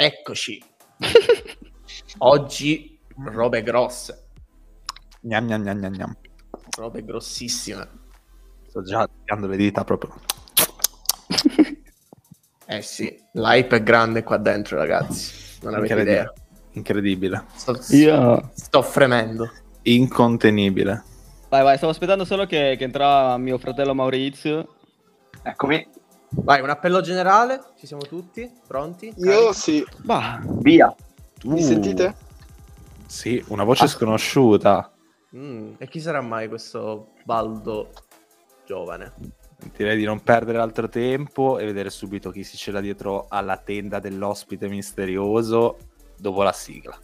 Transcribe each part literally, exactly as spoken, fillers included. Eccoci. Oggi robe grosse. Gnam gnam gnam gnam gnam. Robe grossissime. Sto già tirando le dita proprio. Eh sì, l'hype è grande qua dentro, ragazzi. Non avete Incredibile. idea. Incredibile. Sto, Io... sto fremendo. Incontenibile. Vai, vai, stavo aspettando solo che, che entrava mio fratello Maurizio. Eccomi. Vai, un appello generale, ci siamo tutti, pronti? Io Carico. sì. Bah, via. Uh, Mi sentite? Sì, una voce ah. sconosciuta. Mm, e chi sarà mai questo Baldo giovane? Direi di non perdere altro tempo e vedere subito chi si cela dietro alla tenda dell'ospite misterioso dopo la sigla.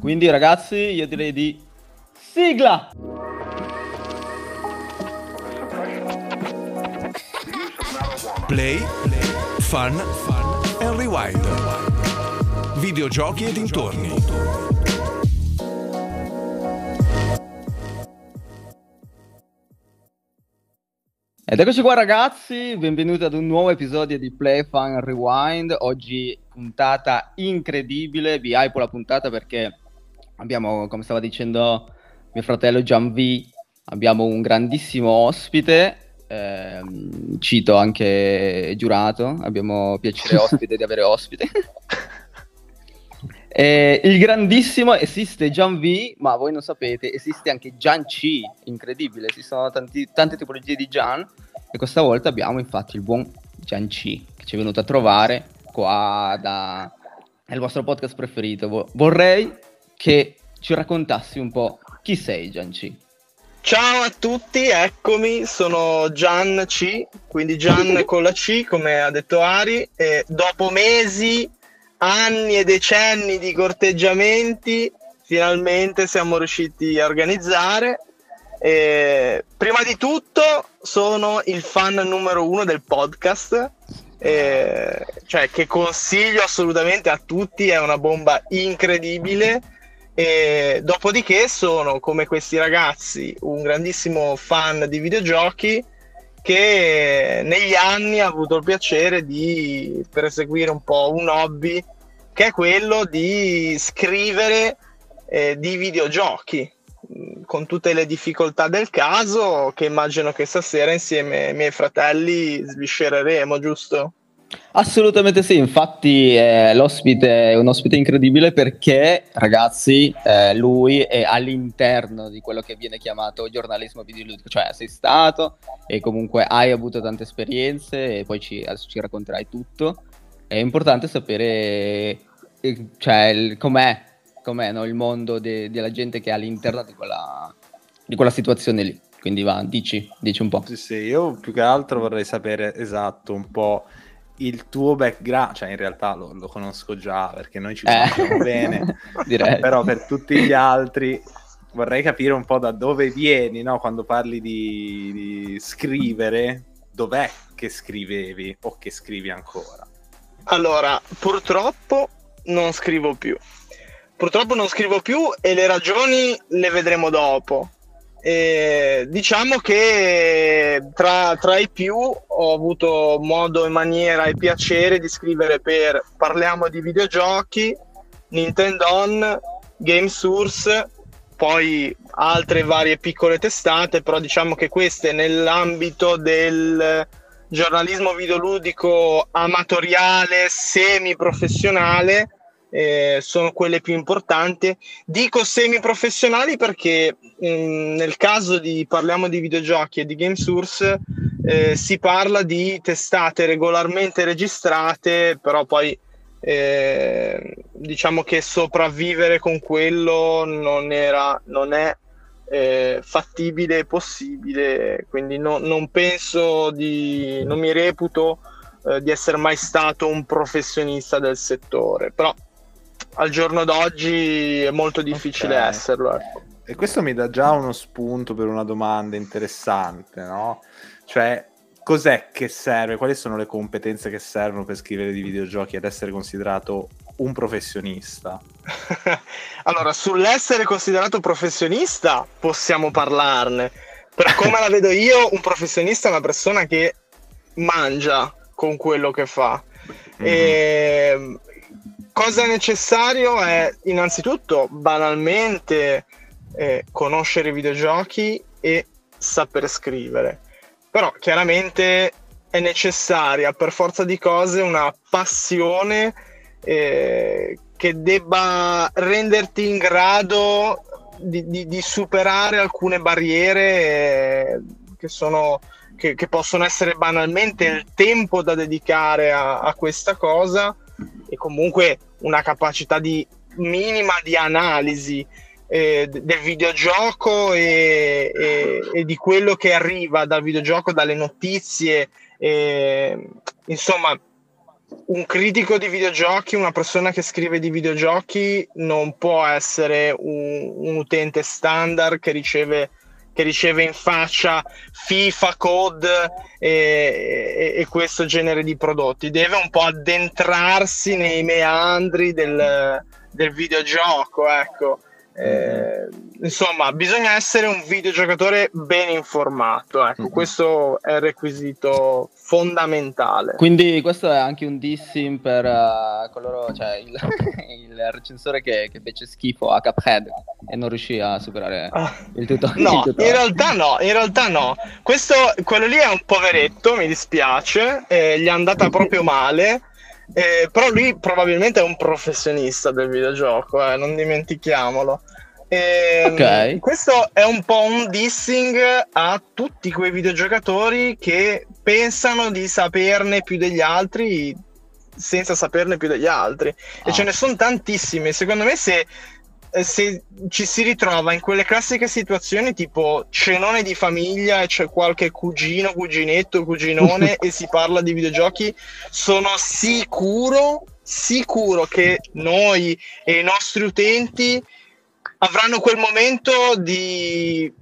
Quindi ragazzi, io direi di sigla! Play, fun, fun and rewind. Videogiochi e dintorni. Ed eccoci qua ragazzi, benvenuti ad un nuovo episodio di Play, Fun and Rewind. Oggi puntata incredibile, vi hypo la puntata perché abbiamo, come stava dicendo mio fratello Gian V, abbiamo un grandissimo ospite. Eh, cito anche Giurato, abbiamo piacere ospite di avere ospite. Eh, il grandissimo, esiste Gian V, ma voi non sapete, esiste anche Gian C, incredibile, esistono tanti, tante tipologie di Gian e questa volta abbiamo infatti il buon Gian C che ci è venuto a trovare qua da... è il vostro podcast preferito. Vorrei che ci raccontassi un po' chi sei Gian C. Ciao a tutti, eccomi, sono Gian C, quindi Gian con la C come ha detto Ari, e dopo mesi, anni e decenni di corteggiamenti finalmente siamo riusciti a organizzare. E prima di tutto sono il fan numero uno del podcast, e cioè che consiglio assolutamente a tutti, è una bomba incredibile. E dopodiché sono, come questi ragazzi, un grandissimo fan di videogiochi che negli anni ha avuto il piacere di perseguire un po' un hobby che è quello di scrivere eh, di videogiochi, con tutte le difficoltà del caso che immagino che stasera insieme ai miei fratelli sviscereremo, giusto? Assolutamente sì, infatti eh, l'ospite è un ospite incredibile perché ragazzi eh, lui è all'interno di quello che viene chiamato giornalismo videoludico, cioè sei stato e comunque hai avuto tante esperienze e poi ci, ci racconterai tutto. È importante sapere eh, cioè, il, com'è, com'è no, il mondo de, della gente che è all'interno di quella, di quella situazione lì, quindi va, dici, dici un po'. Sì, sì, io più che altro vorrei sapere esatto un po' il tuo background, cioè in realtà lo, lo conosco già perché noi ci conosciamo eh. bene, direi. Però per tutti gli altri vorrei capire un po' da dove vieni, no? Quando parli di, di scrivere, dov'è che scrivevi o che scrivi ancora? Allora, purtroppo non scrivo più, purtroppo non scrivo più e le ragioni le vedremo dopo. Eh, diciamo che tra, tra i più ho avuto modo e maniera e piacere di scrivere per Parliamo di Videogiochi, Nintendo, GameSource, poi altre varie piccole testate, però diciamo che queste nell'ambito del giornalismo videoludico amatoriale, semiprofessionale, Eh, sono quelle più importanti. Dico semiprofessionali perché mh, nel caso di Parliamo di Videogiochi e di GameSource eh, si parla di testate regolarmente registrate, però poi eh, diciamo che sopravvivere con quello non era, non è eh, fattibile e possibile, quindi no, non penso di, non mi reputo eh, di essere mai stato un professionista del settore, però al giorno d'oggi è molto difficile okay. esserlo, ecco. E questo mi dà già uno spunto per una domanda interessante, no? Cioè, cos'è che serve? Quali sono le competenze che servono per scrivere di videogiochi ad essere considerato un professionista? Allora, sull'essere considerato professionista possiamo parlarne. Per come la vedo io, un professionista è una persona che mangia con quello che fa. Mm-hmm. E cosa è necessario è innanzitutto banalmente eh, conoscere i videogiochi e saper scrivere, però chiaramente è necessaria per forza di cose una passione eh, che debba renderti in grado di, di, di superare alcune barriere eh, che sono che, che possono essere banalmente il tempo da dedicare a, a questa cosa e comunque una capacità di minima di analisi eh, del videogioco e, e, e di quello che arriva dal videogioco, dalle notizie. E, insomma, un critico di videogiochi, una persona che scrive di videogiochi non può essere un, un utente standard che riceve, che riceve in faccia FIFA, C O D e, e, e questo genere di prodotti. Deve un po' addentrarsi nei meandri del, del videogioco, ecco. Eh, insomma, bisogna essere un videogiocatore ben informato, ecco, mm-hmm. Questo è il requisito fondamentale. Quindi questo è anche un dissing per uh, coloro, cioè il, il recensore che, che fece schifo a Cuphead e non riuscì a superare ah. il tutorial. No, il in realtà no, in realtà no. Questo, quello lì è un poveretto, mi dispiace, eh, gli è andata proprio male. Eh, però lui probabilmente è un professionista del videogioco, eh, non dimentichiamolo. Eh, okay. Questo è un po' un dissing a tutti quei videogiocatori che pensano di saperne più degli altri senza saperne più degli altri. Ah. E ce ne sono tantissimi. Secondo me se, se ci si ritrova in quelle classiche situazioni tipo cenone di famiglia e c'è qualche cugino, cuginetto, cuginone e si parla di videogiochi, sono sicuro sicuro che noi e i nostri utenti avranno quel momento di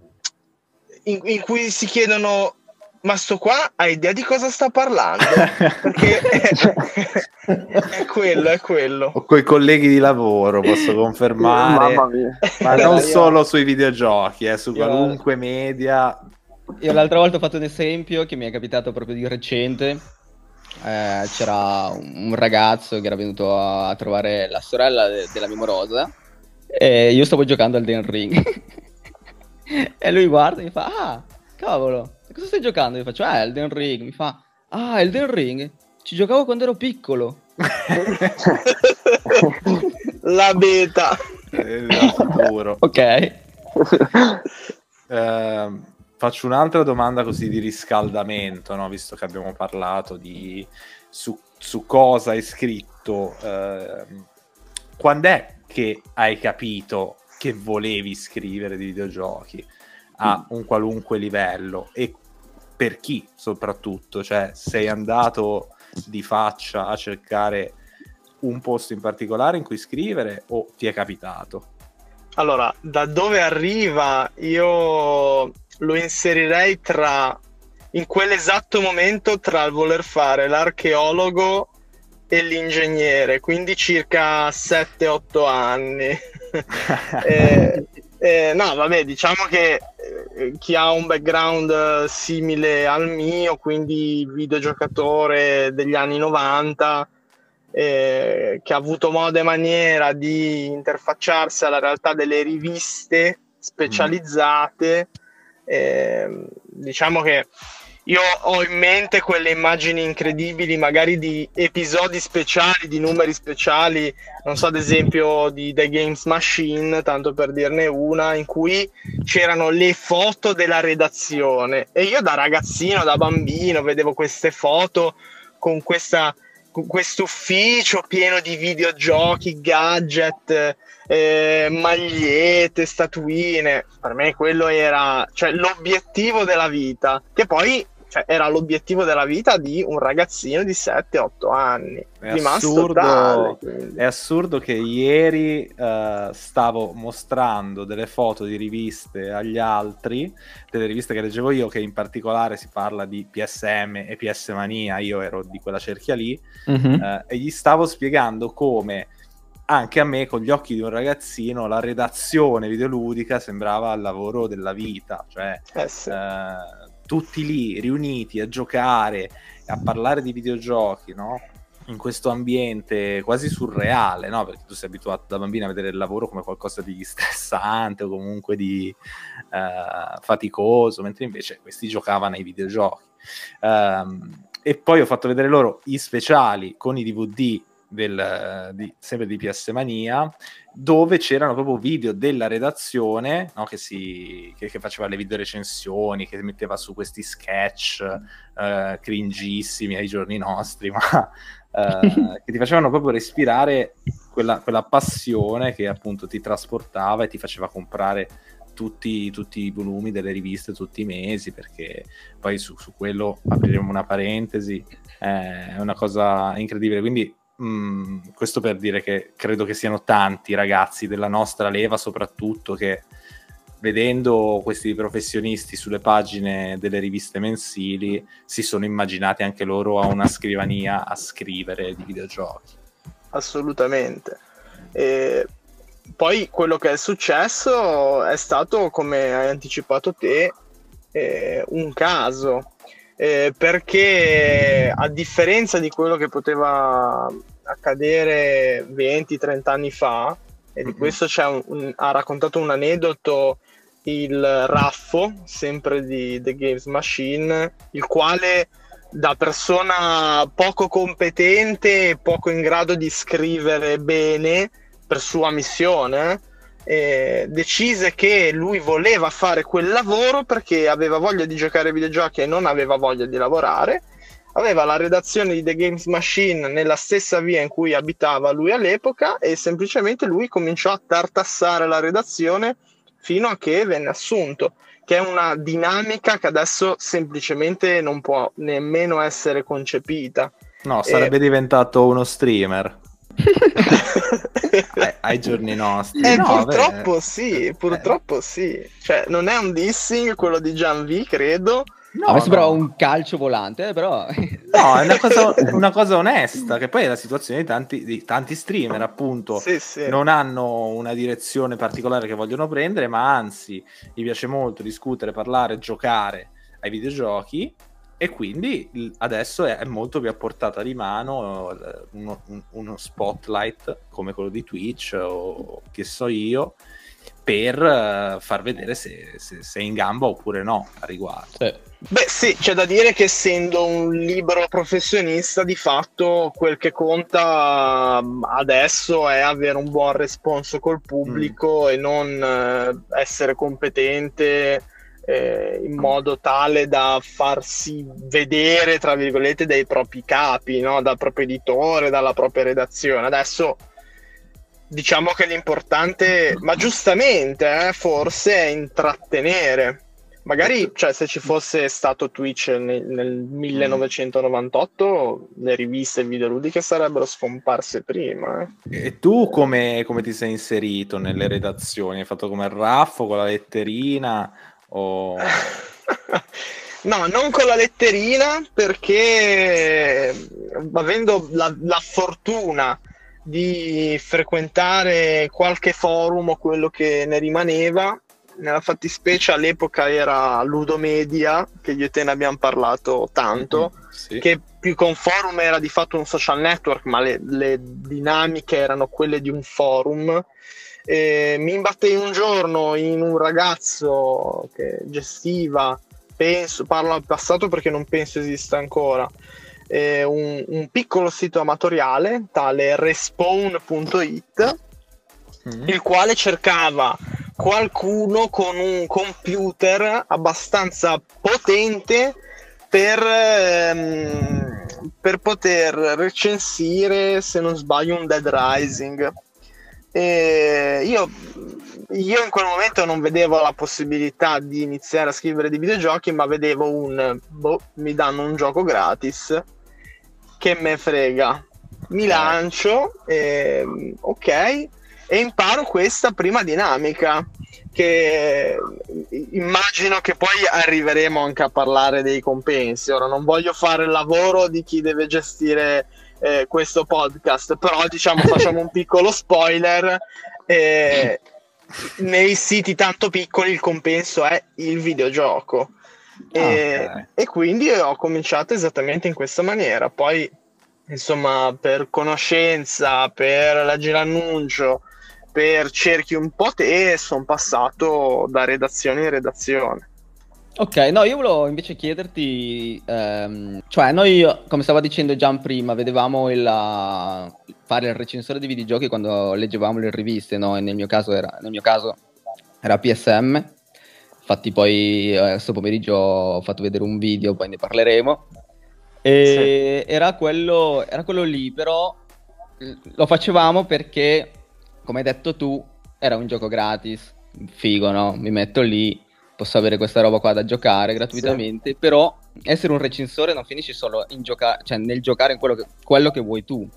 in, in cui si chiedono: ma sto qua ha idea di cosa sta parlando? Perché è, è quello, è quello. Ho coi colleghi di lavoro, posso confermare. Mamma mia. Ma non io... solo sui videogiochi, eh, su io... qualunque media. Io l'altra volta ho fatto un esempio che mi è capitato proprio di recente. Eh, c'era un ragazzo che era venuto a trovare la sorella de- della mia morosa e io stavo giocando al Elden Ring. E lui guarda e mi fa: ah, cavolo, cosa stai giocando? Io faccio: ah, Elden Ring. Mi fa: ah, Elden Ring? Ci giocavo quando ero piccolo. La beta. Esatto, ok. Uh, faccio un'altra domanda così di riscaldamento, no? Visto che abbiamo parlato di su, su cosa hai scritto. Uh, quando è che hai capito che volevi scrivere di videogiochi a un qualunque livello e per chi soprattutto? Cioè, sei andato di faccia a cercare un posto in particolare in cui scrivere o ti è capitato? Allora, da dove arriva io lo inserirei tra, in quell'esatto momento, tra il voler fare l'archeologo e l'ingegnere, quindi circa sette otto anni. eh, Eh, no, vabbè, diciamo che eh, chi ha un background eh, simile al mio, quindi videogiocatore degli anni novanta, eh, che ha avuto modo e maniera di interfacciarsi alla realtà delle riviste specializzate, mm. eh, diciamo che io ho in mente quelle immagini incredibili, magari di episodi speciali, di numeri speciali, non so, ad esempio di The Games Machine, tanto per dirne una, in cui c'erano le foto della redazione. E io da ragazzino, da bambino, vedevo queste foto con questa... questo ufficio pieno di videogiochi, gadget, eh, magliette, statuine. Per me quello era, cioè, l'obiettivo della vita, che poi, cioè, era l'obiettivo della vita di un ragazzino di sette otto anni. È rimasto tale, è assurdo che ieri uh, stavo mostrando delle foto di riviste agli altri, delle riviste che leggevo io, che in particolare si parla di P S M e P S Mania, io ero di quella cerchia lì, mm-hmm. uh, e gli stavo spiegando come anche a me, con gli occhi di un ragazzino, la redazione videoludica sembrava il lavoro della vita, cioè... Eh sì. uh, tutti lì riuniti a giocare, a parlare di videogiochi, no? in questo ambiente quasi surreale, no? Perché tu sei abituato da bambina a vedere il lavoro come qualcosa di stressante o comunque di uh, faticoso, mentre invece questi giocavano ai videogiochi. Um, e poi ho fatto vedere loro i speciali con i D V D del, di, sempre di P S Mania, dove c'erano proprio video della redazione, no? che, si, che, che faceva le video recensioni, che metteva su questi sketch uh, cringissimi ai giorni nostri, ma uh, che ti facevano proprio respirare quella, quella passione che appunto ti trasportava e ti faceva comprare tutti, tutti i volumi delle riviste tutti i mesi, perché poi su, su quello apriremo una parentesi, eh, è una cosa incredibile. Quindi Mm, questo per dire che credo che siano tanti ragazzi della nostra leva soprattutto che, vedendo questi professionisti sulle pagine delle riviste mensili, si sono immaginati anche loro a una scrivania a scrivere di videogiochi. Assolutamente. E poi quello che è successo è stato, come hai anticipato te, eh, un caso, eh, perché a differenza di quello che poteva accadere venti trenta anni fa, e di questo c'è un, un, ha raccontato un aneddoto il Raffo, sempre di The Games Machine, il quale, da persona poco competente e poco in grado di scrivere bene per sua missione, eh, decise che lui voleva fare quel lavoro perché aveva voglia di giocare ai videogiochi e non aveva voglia di lavorare. Aveva la redazione di The Games Machine nella stessa via in cui abitava lui all'epoca, e semplicemente lui cominciò a tartassare la redazione fino a che venne assunto, che è una dinamica che adesso semplicemente non può nemmeno essere concepita. No, sarebbe e... diventato uno streamer ai, ai giorni nostri. Eh, no, purtroppo beh. sì, purtroppo eh. sì. Cioè, non è un dissing quello di Gian V, credo. No, a me sembrava no. un calcio volante, però... No, è una cosa, una cosa onesta, che poi è la situazione di tanti, di tanti streamer, appunto. Sì, sì. Non hanno una direzione particolare che vogliono prendere, ma anzi, gli piace molto discutere, parlare, giocare ai videogiochi, e quindi adesso è molto più a portata di mano uno, uno spotlight come quello di Twitch, o che so io, per far vedere se, se, se è in gamba oppure no a riguardo. Sì. Beh sì, c'è da dire che essendo un libero professionista, di fatto quel che conta adesso è avere un buon responso col pubblico mm. e non essere competente eh, in modo tale da farsi vedere, tra virgolette, dai propri capi, no? Dal proprio editore, dalla propria redazione. Adesso diciamo che l'importante, ma giustamente, eh, forse, è intrattenere. Magari, cioè, se ci fosse stato Twitch nel, nel millenovecentonovantotto, le riviste videoludiche sarebbero scomparse prima. Eh. E tu come, come ti sei inserito nelle redazioni? Hai fatto come il Raffo, con la letterina? O... No, non con la letterina, perché avendo la, la fortuna di frequentare qualche forum o quello che ne rimaneva, nella fattispecie all'epoca era Ludomedia, che io e te ne abbiamo parlato tanto, mm-hmm, sì. Che più che un forum era di fatto un social network, ma le, le dinamiche erano quelle di un forum. E mi imbattei un giorno in un ragazzo che gestiva, penso, parlo al passato perché non penso esista ancora, Eh, un, un piccolo sito amatoriale, tale respawn punto it, mm. il quale cercava qualcuno con un computer abbastanza potente per, ehm, per poter recensire, se non sbaglio, un Dead Rising. E io, io in quel momento non vedevo la possibilità di iniziare a scrivere di videogiochi, ma vedevo un boh, mi danno un gioco gratis, che me frega, mi lancio, eh, ok, e imparo questa prima dinamica, che immagino che poi arriveremo anche a parlare dei compensi. Ora non voglio fare il lavoro di chi deve gestire eh, questo podcast, però diciamo facciamo un piccolo spoiler, eh, nei siti tanto piccoli il compenso è il videogioco. E, okay. e quindi ho cominciato esattamente in questa maniera. Poi insomma, per conoscenza, per leggere l'annuncio, per cerchi un po' te, sono passato da redazione in redazione. Ok, no, io volevo invece chiederti, ehm, cioè noi, come stava dicendo Gian prima, vedevamo il la, fare il recensore di videogiochi quando leggevamo le riviste, no? E nel mio caso era, nel mio caso era P S M, infatti poi eh, sto pomeriggio ho fatto vedere un video, poi ne parleremo, e sì. era, quello, era quello lì, però lo facevamo perché, come hai detto tu, era un gioco gratis, figo, no? Mi metto lì, posso avere questa roba qua da giocare gratuitamente, sì. Però essere un recensore non finisce solo in gioca- cioè nel giocare in quello che, quello che vuoi tu,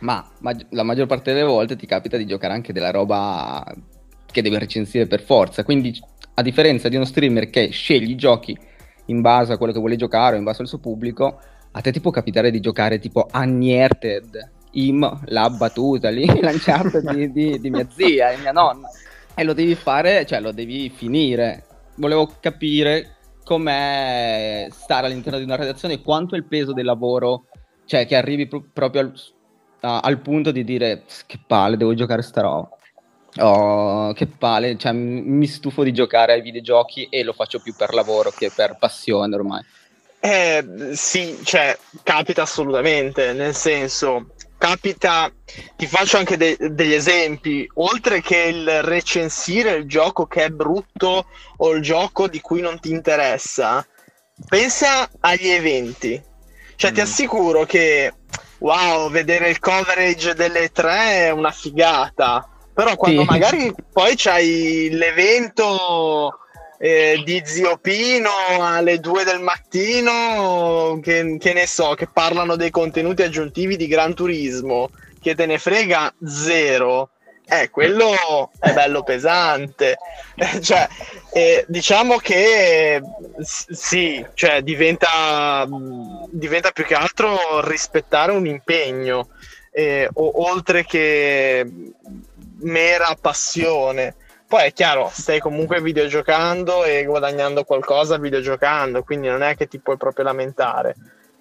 ma ma la maggior parte delle volte ti capita di giocare anche della roba che devi recensire per forza, quindi a differenza di uno streamer che sceglie i giochi in base a quello che vuole giocare o in base al suo pubblico, a te ti può capitare di giocare tipo Uncharted, im la battuta lì lanciata di, di, di mia zia e mia nonna, e lo devi fare, cioè lo devi finire. Volevo capire com'è stare all'interno di una redazione, quanto è il peso del lavoro, cioè che arrivi pro- proprio al, a, al punto di dire che palle, devo giocare sta roba, oh, che palle, cioè, m- mi stufo di giocare ai videogiochi e lo faccio più per lavoro che per passione ormai. Eh, sì, cioè capita assolutamente, nel senso capita, ti faccio anche de- degli esempi, oltre che il recensire il gioco che è brutto o il gioco di cui non ti interessa, pensa agli eventi, cioè mm. ti assicuro che wow, vedere il coverage delle tre è una figata, però quando sì. magari poi c'hai l'evento Eh, di Zio Pino alle due del mattino, che, che ne so, che parlano dei contenuti aggiuntivi di Gran Turismo, che te ne frega zero, eh, quello è bello pesante, eh, cioè, eh, diciamo che sì, cioè diventa, diventa più che altro rispettare un impegno, eh, o, oltre che mera passione. Poi è chiaro, stai comunque videogiocando e guadagnando qualcosa videogiocando, quindi non è che ti puoi proprio lamentare.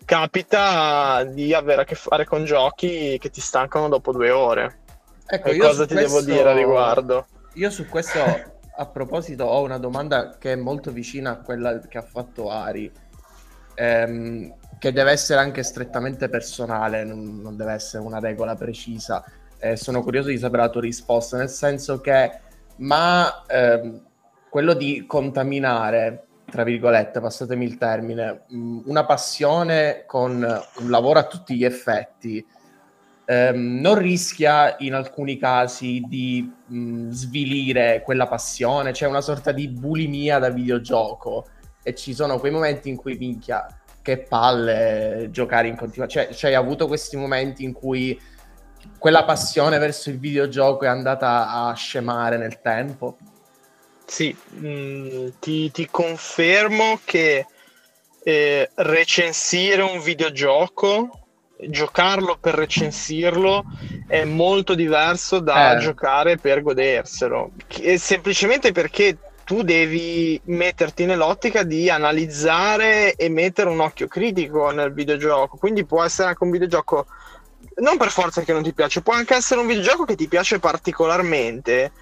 Capita di avere a che fare con giochi che ti stancano dopo due ore. Ecco, e io cosa ti questo... devo dire a riguardo? Io su questo, a proposito, ho una domanda che è molto vicina a quella che ha fatto Ari, ehm, che deve essere anche strettamente personale, non, non deve essere una regola precisa. Eh, sono curioso di sapere la tua risposta, nel senso che ma ehm, quello di contaminare, tra virgolette, passatemi il termine, una passione con un lavoro a tutti gli effetti, ehm, non rischia in alcuni casi di mh, svilire quella passione? C'è una sorta di bulimia da videogioco e ci sono quei momenti in cui minchia, che palle giocare in continuazione. Cioè, c'hai avuto questi momenti in cui quella passione verso il videogioco è andata a scemare nel tempo? Sì, mh, ti, ti confermo che eh, recensire un videogioco, giocarlo per recensirlo, è molto diverso da eh. giocare per goderselo. Che, semplicemente perché tu devi metterti nell'ottica di analizzare e mettere un occhio critico nel videogioco, quindi può essere anche un videogioco non per forza che non ti piace, può anche essere un videogioco che ti piace particolarmente,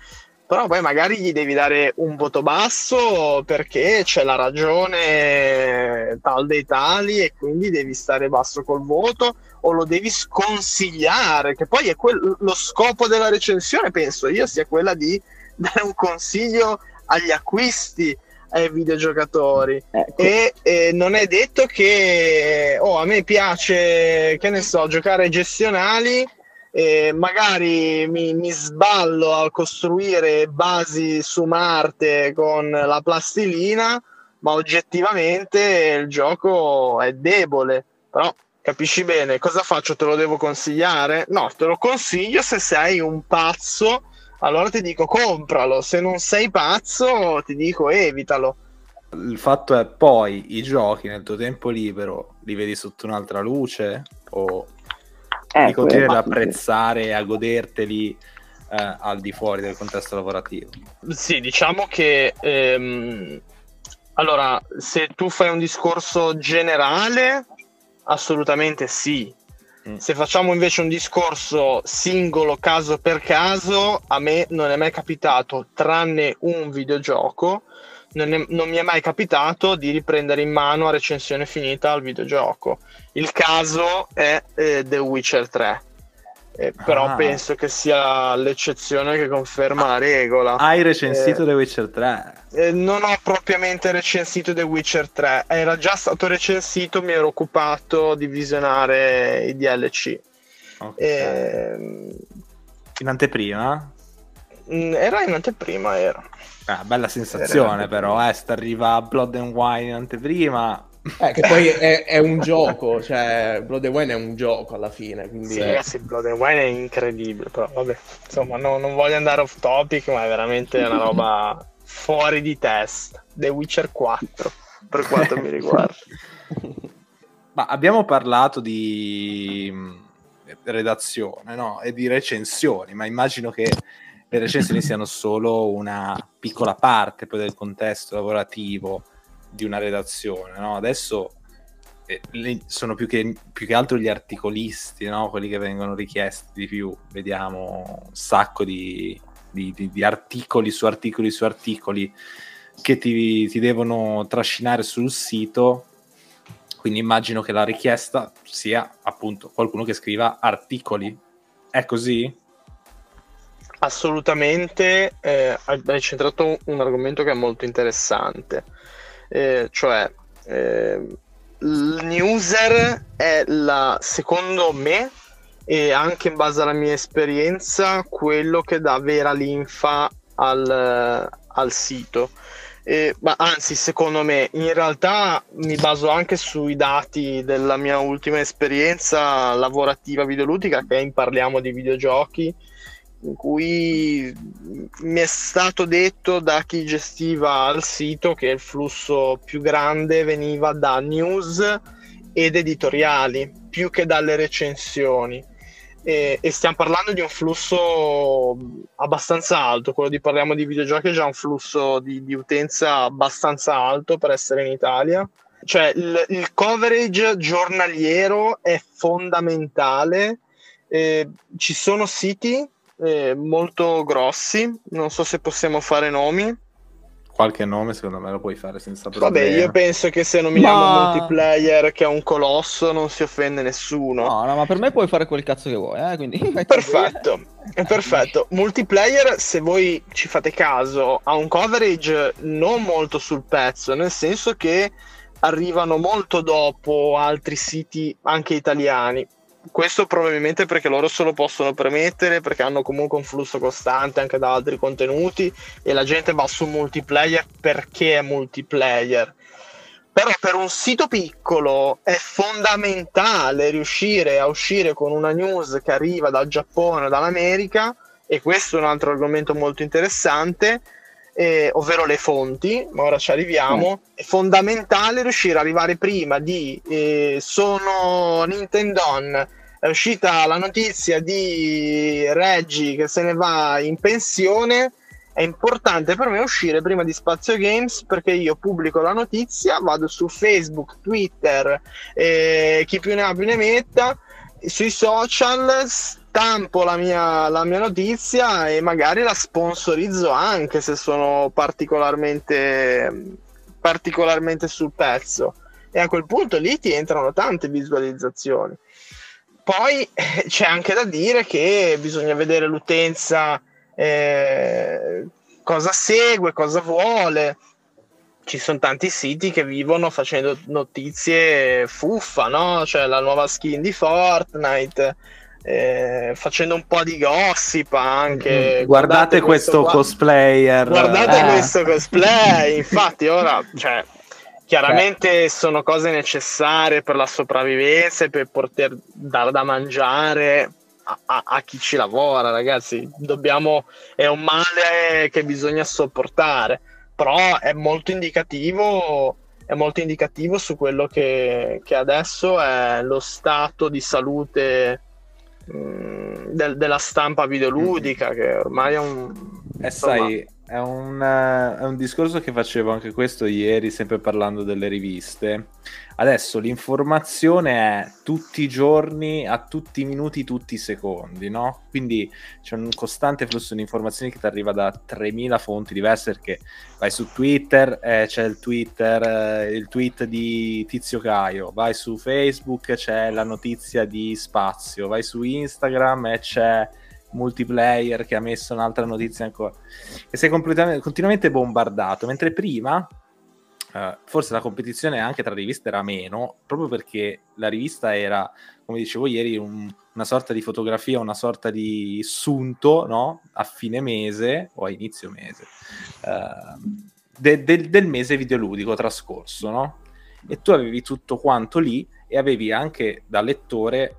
però poi magari gli devi dare un voto basso perché c'è la ragione tal dei tali e quindi devi stare basso col voto o lo devi sconsigliare, che poi è quello, lo scopo della recensione, penso io, sia quella di dare un consiglio agli acquisti, ai videogiocatori, ecco. e, e non è detto che oh, a me piace, che ne so, giocare ai gestionali e magari mi, mi sballo a costruire basi su Marte con la plastilina, ma oggettivamente il gioco è debole, però capisci bene, cosa faccio, te lo devo consigliare? No, te lo consiglio se sei un pazzo, allora ti dico compralo, se non sei pazzo ti dico evitalo. Il fatto è, poi i giochi nel tuo tempo libero li vedi sotto un'altra luce o eh, li continui ad apprezzare e a goderteli eh, al di fuori del contesto lavorativo? Sì, diciamo che ehm, allora se tu fai un discorso generale assolutamente sì. Mm. Se facciamo invece un discorso singolo, caso per caso, a me non è mai capitato, tranne un videogioco, non, è, non mi è mai capitato di riprendere in mano a recensione finita il videogioco. Il caso è eh, The Witcher tre. Eh, però ah. penso che sia l'eccezione che conferma la regola. Hai recensito eh, The Witcher tre? Eh, non ho propriamente recensito The Witcher tre, era già stato recensito, mi ero occupato di visionare i D L C. Okay. Eh, in anteprima? Era in anteprima, era. Ah, bella sensazione era però, eh, sta arriva Blood and Wine in anteprima. Eh, che poi è, è un gioco, cioè Blood and Wine è un gioco alla fine, quindi sì, ragazzi, Blood and Wine è incredibile, però vabbè, insomma, no, non voglio andare off topic, ma è veramente una roba fuori di testa. The Witcher quattro, per quanto mi riguarda. Ma abbiamo parlato di redazione, no? E di recensioni, ma immagino che le recensioni siano solo una piccola parte poi del contesto lavorativo di una redazione, no? Adesso eh, sono più che, più che altro gli articolisti, no? Quelli che vengono richiesti di più. Vediamo un sacco di, di, di, di articoli su articoli su articoli che ti, ti devono trascinare sul sito, quindi immagino che la richiesta sia appunto qualcuno che scriva articoli. È così? Assolutamente. Eh, hai centrato un argomento che è molto interessante. Eh, cioè eh, l'user è la, secondo me, e anche in base alla mia esperienza, quello che dà vera linfa al, al sito, eh, ma anzi secondo me, in realtà mi baso anche sui dati della mia ultima esperienza lavorativa videoludica, che è in Parliamo di Videogiochi, in cui mi è stato detto da chi gestiva il sito che il flusso più grande veniva da news ed editoriali più che dalle recensioni, e, e stiamo parlando di un flusso abbastanza alto. Quello di Parliamo di Videogiochi è già un flusso di, di utenza abbastanza alto per essere in Italia, cioè il, il coverage giornaliero è fondamentale. Eh, ci sono siti Eh, molto grossi, non so se possiamo fare nomi. Qualche nome secondo me lo puoi fare senza problemi. Vabbè, io penso che se nominiamo ma... Multiplayer, che è un colosso, non si offende nessuno. No, no, ma per me puoi fare quel cazzo che vuoi, eh, quindi... Perfetto, è perfetto. Multiplayer, se voi ci fate caso, ha un coverage non molto sul pezzo, nel senso che arrivano molto dopo altri siti anche italiani. Questo probabilmente perché loro se lo possono permettere, perché hanno comunque un flusso costante anche da altri contenuti e la gente va su Multiplayer perché è Multiplayer. Però per un sito piccolo è fondamentale riuscire a uscire con una news che arriva dal Giappone o dall'America, e questo è un altro argomento molto interessante, eh, ovvero le fonti, ma ora ci arriviamo. È fondamentale riuscire ad arrivare prima di eh, sono Nintendon, è uscita la notizia di Reggie che se ne va in pensione. È importante per me uscire prima di Spaziogames, perché io pubblico la notizia, vado su Facebook, Twitter, eh, chi più ne ha più ne metta, sui social stampo la mia, la mia notizia e magari la sponsorizzo anche se sono particolarmente, particolarmente sul pezzo, e a quel punto lì ti entrano tante visualizzazioni. Poi c'è anche da dire che bisogna vedere l'utenza, eh, cosa segue, cosa vuole. Ci sono tanti siti che vivono facendo notizie fuffa, no? Cioè la nuova skin di Fortnite, eh, facendo un po' di gossip anche. Mm, guardate, guardate questo, questo cosplayer. Guardate eh. questo cosplay. Infatti ora, cioè, chiaramente Beh. sono cose necessarie per la sopravvivenza e per poter dare da mangiare a, a, a chi ci lavora, ragazzi. Dobbiamo, è un male che bisogna sopportare. Però è molto indicativo, è molto indicativo su quello che, che adesso è lo stato di salute mh, del, della stampa videoludica, mm. che ormai è un... E sai, È un, è un discorso che facevo anche questo ieri, sempre parlando delle riviste. Adesso l'informazione è tutti i giorni, a tutti i minuti, tutti i secondi, no? Quindi c'è un costante flusso di informazioni che ti arriva da tremila fonti diverse, perché vai su Twitter, eh, c'è il Twitter, eh, il tweet di Tizio Caio, vai su Facebook, c'è la notizia di Spazio, vai su Instagram e c'è Multiplayer che ha messo un'altra notizia ancora, e sei completamente, continuamente bombardato, mentre prima eh, forse la competizione anche tra riviste era meno, proprio perché la rivista era, come dicevo ieri, un, una sorta di fotografia, una sorta di sunto, no? A fine mese o a inizio mese eh, de, de, del mese videoludico trascorso, no? E tu avevi tutto quanto lì e avevi anche da lettore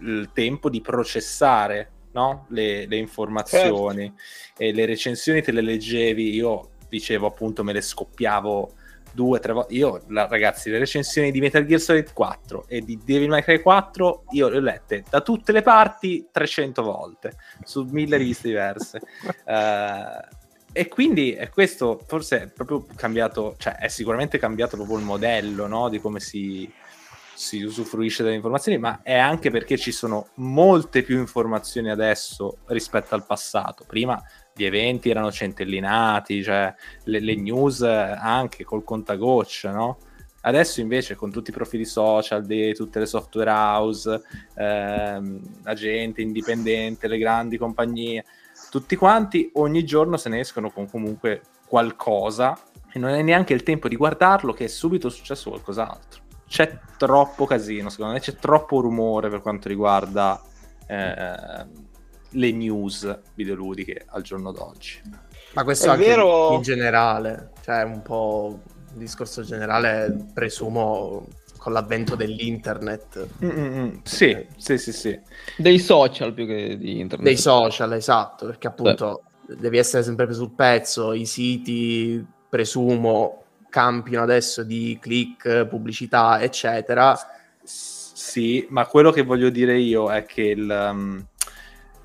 il tempo di processare, no? Le, le informazioni, certo. E le recensioni te le leggevi, io dicevo appunto me le scoppiavo due, tre volte, io la, ragazzi le recensioni di Metal Gear Solid quattro e di Devil May Cry quattro io le ho lette da tutte le parti trecento volte, su mille riviste diverse. uh, e quindi è questo, forse è proprio cambiato, cioè è sicuramente cambiato proprio il modello, no? Di come si... si usufruisce delle informazioni, ma è anche perché ci sono molte più informazioni adesso rispetto al passato. Prima gli eventi erano centellinati, cioè le, le news anche col contagoccia, no? Adesso invece con tutti i profili social di tutte le software house, ehm, la gente indipendente, le grandi compagnie, tutti quanti ogni giorno se ne escono con comunque qualcosa e non è neanche il tempo di guardarlo che è subito successo qualcos'altro. C'è troppo casino, secondo me c'è troppo rumore per quanto riguarda eh, le news videoludiche al giorno d'oggi. Ma questo è anche vero... in generale, cioè un po' un discorso generale, presumo, con l'avvento dell'internet. Mm-hmm. Sì, eh. sì, sì, sì. Dei social più che di internet. Dei social, esatto, perché appunto Beh. devi essere sempre sul pezzo, i siti, presumo... campino adesso di click, pubblicità, eccetera. Sì, ma quello che voglio dire io è che il, um,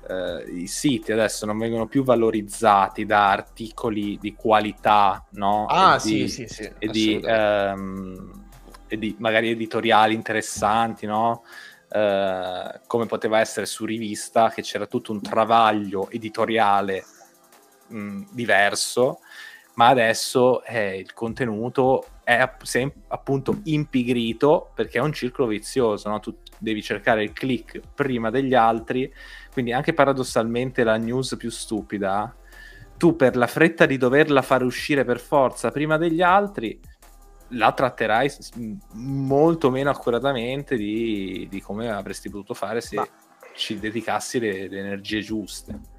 eh, i siti adesso non vengono più valorizzati da articoli di qualità, no? Ah, e sì, di, sì, sì. E di, um, e di magari editoriali interessanti, no? Uh, come poteva essere su rivista, che c'era tutto un travaglio editoriale mh, diverso. Ma adesso eh, il contenuto è app- sem- appunto impigrito, perché è un circolo vizioso, no? Tu devi cercare il click prima degli altri, quindi anche paradossalmente la news più stupida, tu per la fretta di doverla fare uscire per forza prima degli altri, la tratterai molto meno accuratamente di, di come avresti potuto fare se Ma... ci dedicassi le, le energie giuste.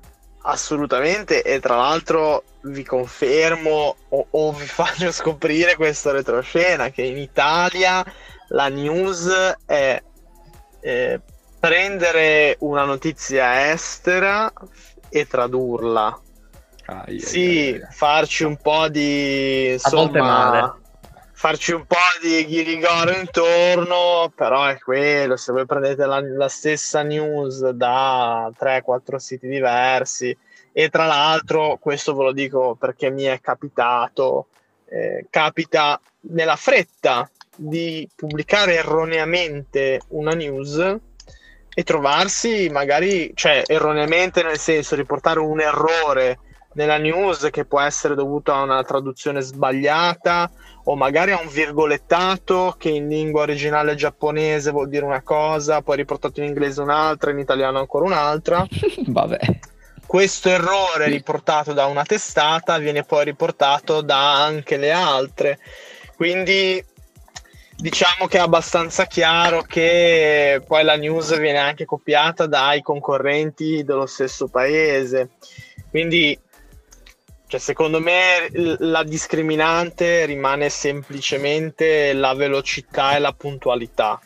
Assolutamente, e tra l'altro vi confermo o, o vi faccio scoprire questa retroscena, che in Italia la news è eh, prendere una notizia estera e tradurla. Ah, yeah, sì, yeah, yeah. farci un po' di... insomma, farci un po' di ghirigoro intorno, però è quello, se voi prendete la, la stessa news da tre quattro siti diversi, e tra l'altro, questo ve lo dico perché mi è capitato, eh, capita nella fretta di pubblicare erroneamente una news e trovarsi magari, cioè erroneamente nel senso riportare un errore nella news che può essere dovuto a una traduzione sbagliata o magari a un virgolettato che in lingua originale giapponese vuol dire una cosa, poi riportato in inglese un'altra, in italiano ancora un'altra. Vabbè. Questo errore riportato da una testata viene poi riportato da anche le altre. Quindi diciamo che è abbastanza chiaro che poi la news viene anche copiata dai concorrenti dello stesso paese. Quindi cioè, secondo me la discriminante rimane semplicemente la velocità e la puntualità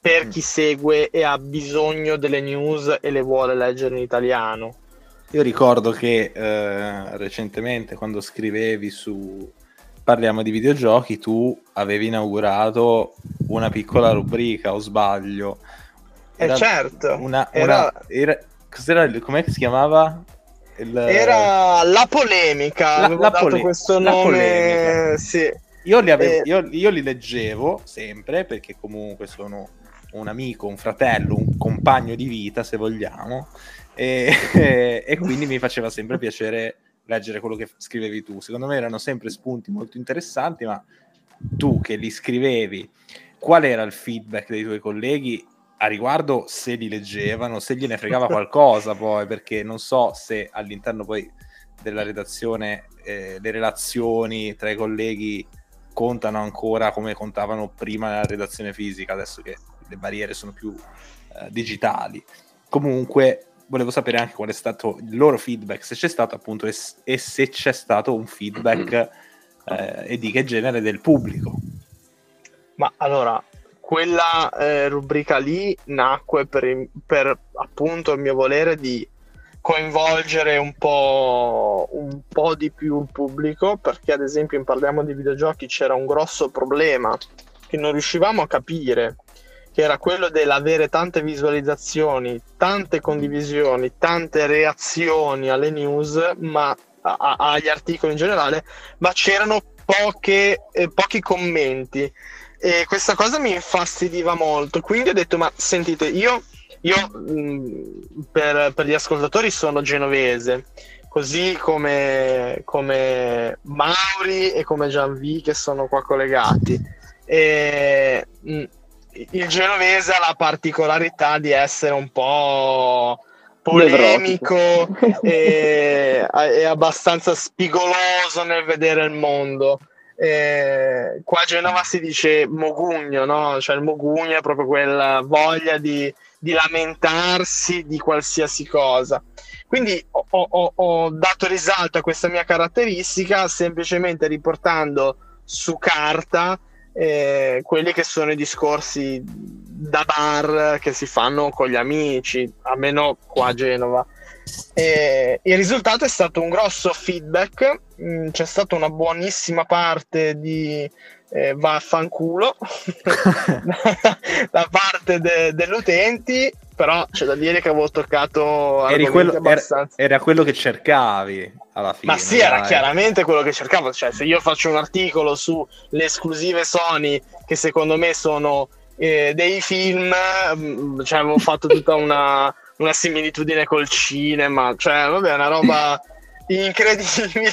per chi segue e ha bisogno delle news e le vuole leggere in italiano. Io ricordo che eh, recentemente quando scrivevi su Parliamo di Videogiochi tu avevi inaugurato una piccola rubrica, o sbaglio? Era eh certo. Una, una, era... Era, cos'era, com'è che si chiamava? il... era la polemica, la, avevo la dato polemica, questo nome, sì. Io li, avevo, eh. io, io li leggevo sempre perché comunque sono un amico, un fratello, un compagno di vita, se vogliamo, e, e, e quindi mi faceva sempre piacere leggere quello che scrivevi tu. Secondo me erano sempre spunti molto interessanti, ma tu che li scrivevi, qual era il feedback dei tuoi colleghi a riguardo, se li leggevano, se gliene fregava qualcosa poi, perché non so se all'interno poi della redazione eh, le relazioni tra i colleghi contano ancora come contavano prima nella redazione fisica, adesso che le barriere sono più eh, digitali. Comunque volevo sapere anche qual è stato il loro feedback, se c'è stato appunto e, e se c'è stato un feedback eh, e di che genere del pubblico. Ma allora, quella eh, rubrica lì nacque per, per appunto il mio volere di coinvolgere un po', un po' di più il pubblico, perché ad esempio in Parliamo di Videogiochi c'era un grosso problema che non riuscivamo a capire, che era quello dell'avere tante visualizzazioni, tante condivisioni, tante reazioni alle news, ma a, a, agli articoli in generale, ma c'erano poche, eh, pochi commenti. E questa cosa mi infastidiva molto, quindi ho detto, ma sentite, io, io mh, per, per gli ascoltatori sono genovese, così come, come Mauri e come Gian V che sono qua collegati, e, mh, il genovese ha la particolarità di essere un po' polemico e, e abbastanza spigoloso nel vedere il mondo. Eh, qua a Genova si dice mogugno, no? Cioè il mogugno è proprio quella voglia di, di lamentarsi di qualsiasi cosa. Quindi ho, ho, ho dato risalto a questa mia caratteristica semplicemente riportando su carta eh, quelli che sono i discorsi da bar che si fanno con gli amici, almeno qua a Genova. E il risultato è stato un grosso feedback, c'è stata una buonissima parte di eh, vaffanculo da parte de- degli utenti, però c'è da dire che avevo toccato Eri quello, abbastanza... era, era quello che cercavi alla fine. Ma sì, dai. Era chiaramente quello che cercavo, cioè se io faccio un articolo su le esclusive Sony che secondo me sono eh, dei film, cioè avevo fatto tutta una una similitudine col cinema, cioè vabbè, una roba incredibile.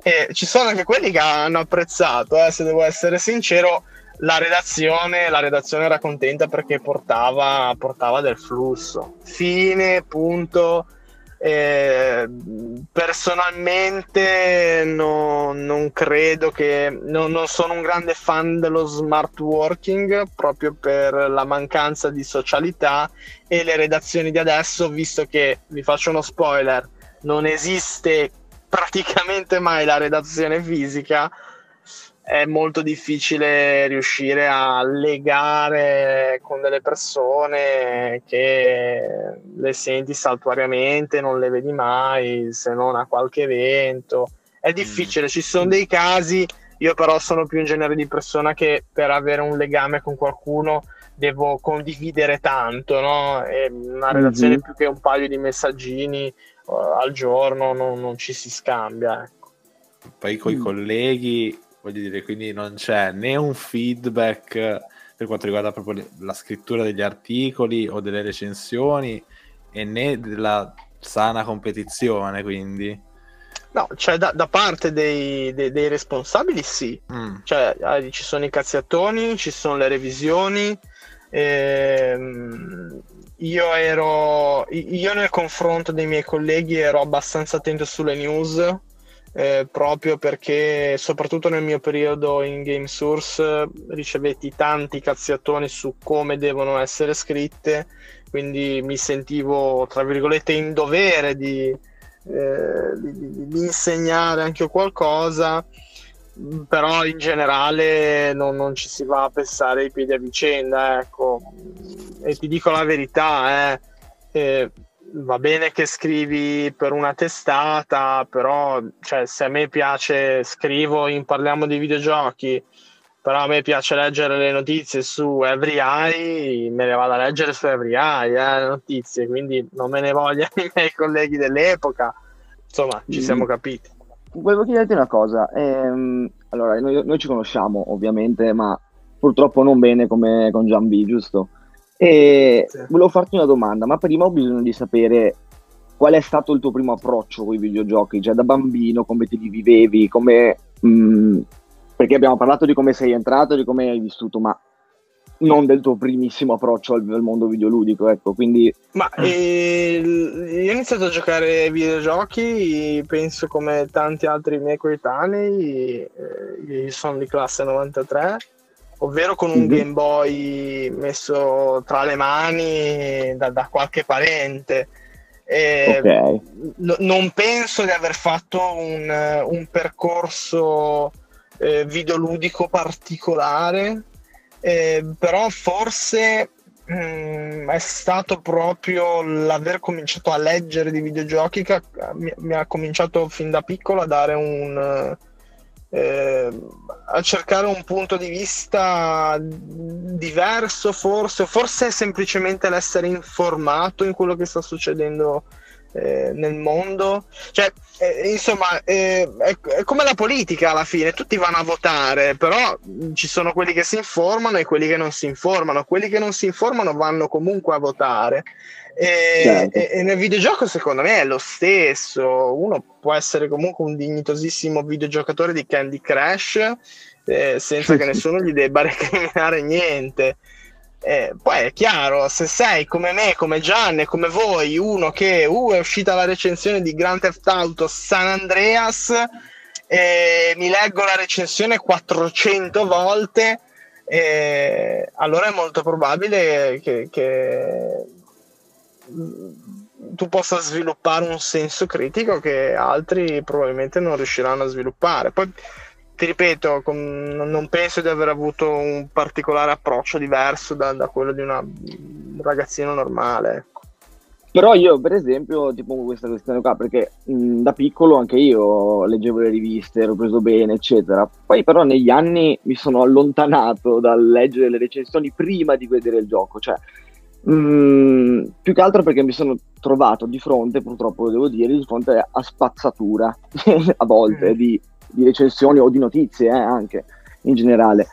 E ci sono anche quelli che hanno apprezzato, eh, se devo essere sincero. La redazione, la redazione era contenta perché portava, portava del flusso. Fine, punto. Eh, personalmente no, non credo che no, non sono un grande fan dello smart working, proprio per la mancanza di socialità, e le redazioni di adesso, visto che, vi faccio uno spoiler, non esiste praticamente mai la redazione fisica, è molto difficile riuscire a legare con delle persone che le senti saltuariamente, non le vedi mai se non a qualche evento. È difficile, mm. ci sono dei casi. Io però sono più un genere di persona che per avere un legame con qualcuno devo condividere tanto, no? E una redazione mm-hmm. più che un paio di messaggini uh, al giorno non, non ci si scambia, ecco. Poi coi mm. colleghi, voglio dire, quindi non c'è né un feedback per quanto riguarda proprio le, la scrittura degli articoli o delle recensioni, e né della sana competizione, quindi. No, cioè da, da parte dei, dei, dei responsabili sì, mm. cioè ci sono i cazziatoni, ci sono le revisioni, ehm, io ero, io nel confronto dei miei colleghi ero abbastanza attento sulle news, Eh, proprio perché soprattutto nel mio periodo in GameSource ricevetti tanti cazziatoni su come devono essere scritte, quindi mi sentivo tra virgolette in dovere di, eh, di, di insegnare anche qualcosa, però in generale non, non ci si va a pestare i piedi a vicenda, ecco. E ti dico la verità, eh, eh va bene che scrivi per una testata, però cioè, se a me piace, scrivo in Parliamo di Videogiochi, però a me piace leggere le notizie su EveryEye, me le vado a leggere su EveryEye, eh, le notizie, quindi non me ne vogliono i miei colleghi dell'epoca, Insomma, ci siamo capiti. Volevo chiederti una cosa. Ehm, allora, noi, noi ci conosciamo, ovviamente, ma purtroppo non bene come con Gian V, giusto? E sì. Volevo farti una domanda, ma prima ho bisogno di sapere qual è stato il tuo primo approccio con i videogiochi, già da bambino, come te li vivevi, come... Mh, perché abbiamo parlato di come sei entrato, di come hai vissuto, ma non del tuo primissimo approccio al, al mondo videoludico, ecco, quindi... Ma eh, io ho iniziato a giocare ai videogiochi, penso come tanti altri miei coetanei, eh, io sono di classe novantatré, ovvero con un mm-hmm. Game Boy messo tra le mani da, da qualche parente. E okay. n- non penso di aver fatto un, un percorso eh, videoludico particolare, eh, però forse mh, è stato proprio l'aver cominciato a leggere di videogiochi che mi, mi ha cominciato fin da piccolo a dare un... Eh, a cercare un punto di vista diverso, forse forse semplicemente l'essere informato in quello che sta succedendo eh, nel mondo, cioè eh, insomma eh, è, è come la politica, alla fine tutti vanno a votare, però ci sono quelli che si informano e quelli che non si informano, quelli che non si informano vanno comunque a votare. E, certo. e, e nel videogioco secondo me è lo stesso. Uno può essere comunque un dignitosissimo videogiocatore di Candy Crush eh, senza che nessuno gli debba recriminare niente. Eh, poi è chiaro, se sei come me, come Gian, come voi, uno che uh, è uscita la recensione di Grand Theft Auto San Andreas eh, mi leggo la recensione quattrocento volte, eh, allora è molto probabile che, che tu possa sviluppare un senso critico che altri probabilmente non riusciranno a sviluppare. Poi ti ripeto, com- non penso di aver avuto un particolare approccio diverso da, da quello di una, un ragazzino normale. Però io per esempio ti pongo questa questione qua, perché mh, da piccolo anche io leggevo le riviste, ero preso bene eccetera, poi però negli anni mi sono allontanato dal leggere le recensioni prima di vedere il gioco, cioè Mm, più che altro perché mi sono trovato di fronte, purtroppo devo dire, di fronte a spazzatura a volte di, di recensioni o di notizie eh, anche in generale,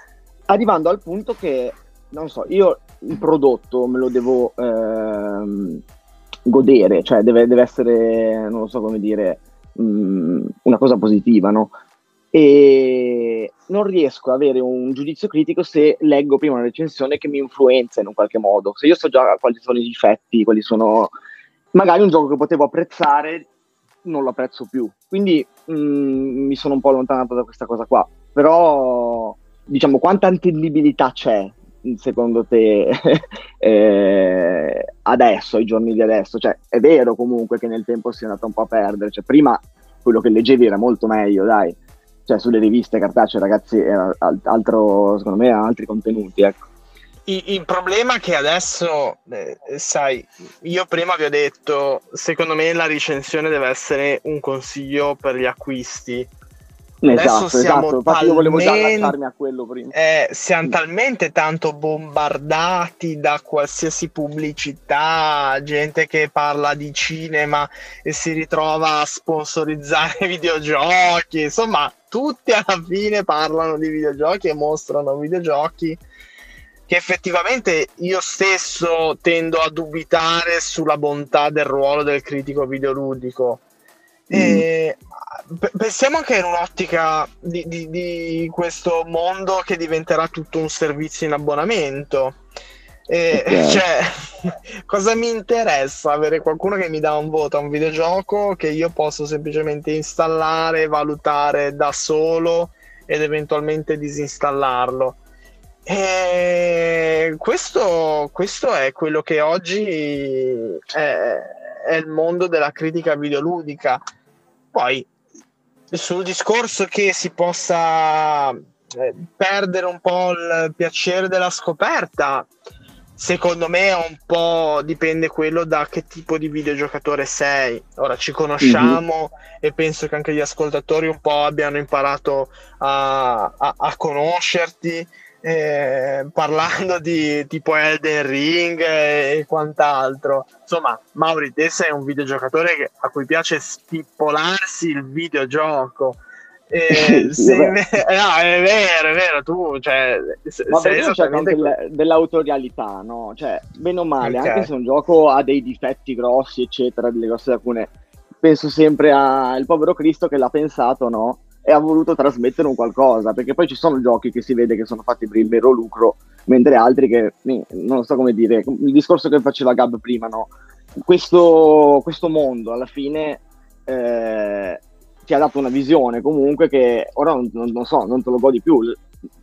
arrivando al punto che non so, io il prodotto me lo devo ehm, godere, cioè deve, deve essere, non lo so come dire, mh, una cosa positiva, no? E non riesco a avere un giudizio critico se leggo prima una recensione che mi influenza in un qualche modo, se io so già quali sono i difetti, quali sono, magari un gioco che potevo apprezzare non lo apprezzo più, quindi mh, mi sono un po' allontanato da questa cosa qua. Però diciamo, quanta intelligibilità c'è secondo te eh, adesso, ai giorni di adesso? Cioè è vero comunque che nel tempo si è andata un po' a perdere, cioè prima quello che leggevi era molto meglio, dai, cioè sulle riviste cartacee, ragazzi, era altro, secondo me, altri contenuti, ecco. Il, il problema è che adesso, eh, sai, io prima vi ho detto, secondo me la recensione deve essere un consiglio per gli acquisti. Esatto, adesso siamo esatto. Infatti io volevo già allacciarmi a quello prima. Eh, siamo talmente tanto bombardati da qualsiasi pubblicità, gente che parla di cinema e si ritrova a sponsorizzare videogiochi, insomma tutti alla fine parlano di videogiochi e mostrano videogiochi, che effettivamente io stesso tendo a dubitare sulla bontà del ruolo del critico videoludico. E pensiamo anche in un'ottica di, di, di questo mondo che diventerà tutto un servizio in abbonamento. E, okay. Cioè, cosa mi interessa avere qualcuno che mi dà un voto a un videogioco che io posso semplicemente installare, valutare da solo ed eventualmente disinstallarlo? E questo, questo è quello che oggi è, è il mondo della critica videoludica. Poi sul discorso che si possa perdere un po' il piacere della scoperta, secondo me è un po', dipende quello da che tipo di videogiocatore sei. Ora ci conosciamo mm-hmm. e penso che anche gli ascoltatori un po' abbiano imparato a, a, a conoscerti, eh, parlando di tipo Elden Ring e quant'altro. Insomma, Mauri, te sei un videogiocatore che, a cui piace spippolarsi il videogioco. Eh, sì, no, è vero, è vero, tu, cioè, ma sei esattamente... c'è anche dell'autorialità, no? Cioè, bene o male, okay, anche se un gioco ha dei difetti grossi, eccetera, delle grosse lacune, penso sempre al povero Cristo che l'ha pensato, no? E ha voluto trasmettere un qualcosa, perché poi ci sono giochi che si vede che sono fatti per il vero lucro, mentre altri che, non so come dire, il discorso che faceva Gab prima, no? Questo, questo mondo, alla fine... Eh, ti ha dato una visione comunque che ora non, non, non so, non te lo godi più.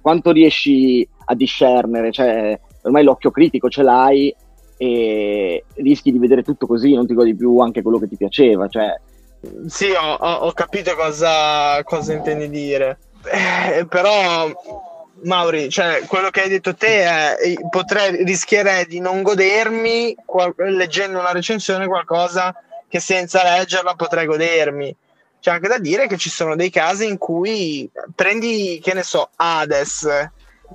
Quanto riesci a discernere? Cioè, ormai l'occhio critico ce l'hai e rischi di vedere tutto così, non ti godi più anche quello che ti piaceva. Cioè... Sì, ho, ho capito cosa, cosa intendi dire. Eh, però, Mauri, cioè, quello che hai detto te è, potrei, rischierei di non godermi, qual- leggendo una recensione, qualcosa che senza leggerla potrei godermi. C'è anche da dire che ci sono dei casi in cui prendi, che ne so, Hades,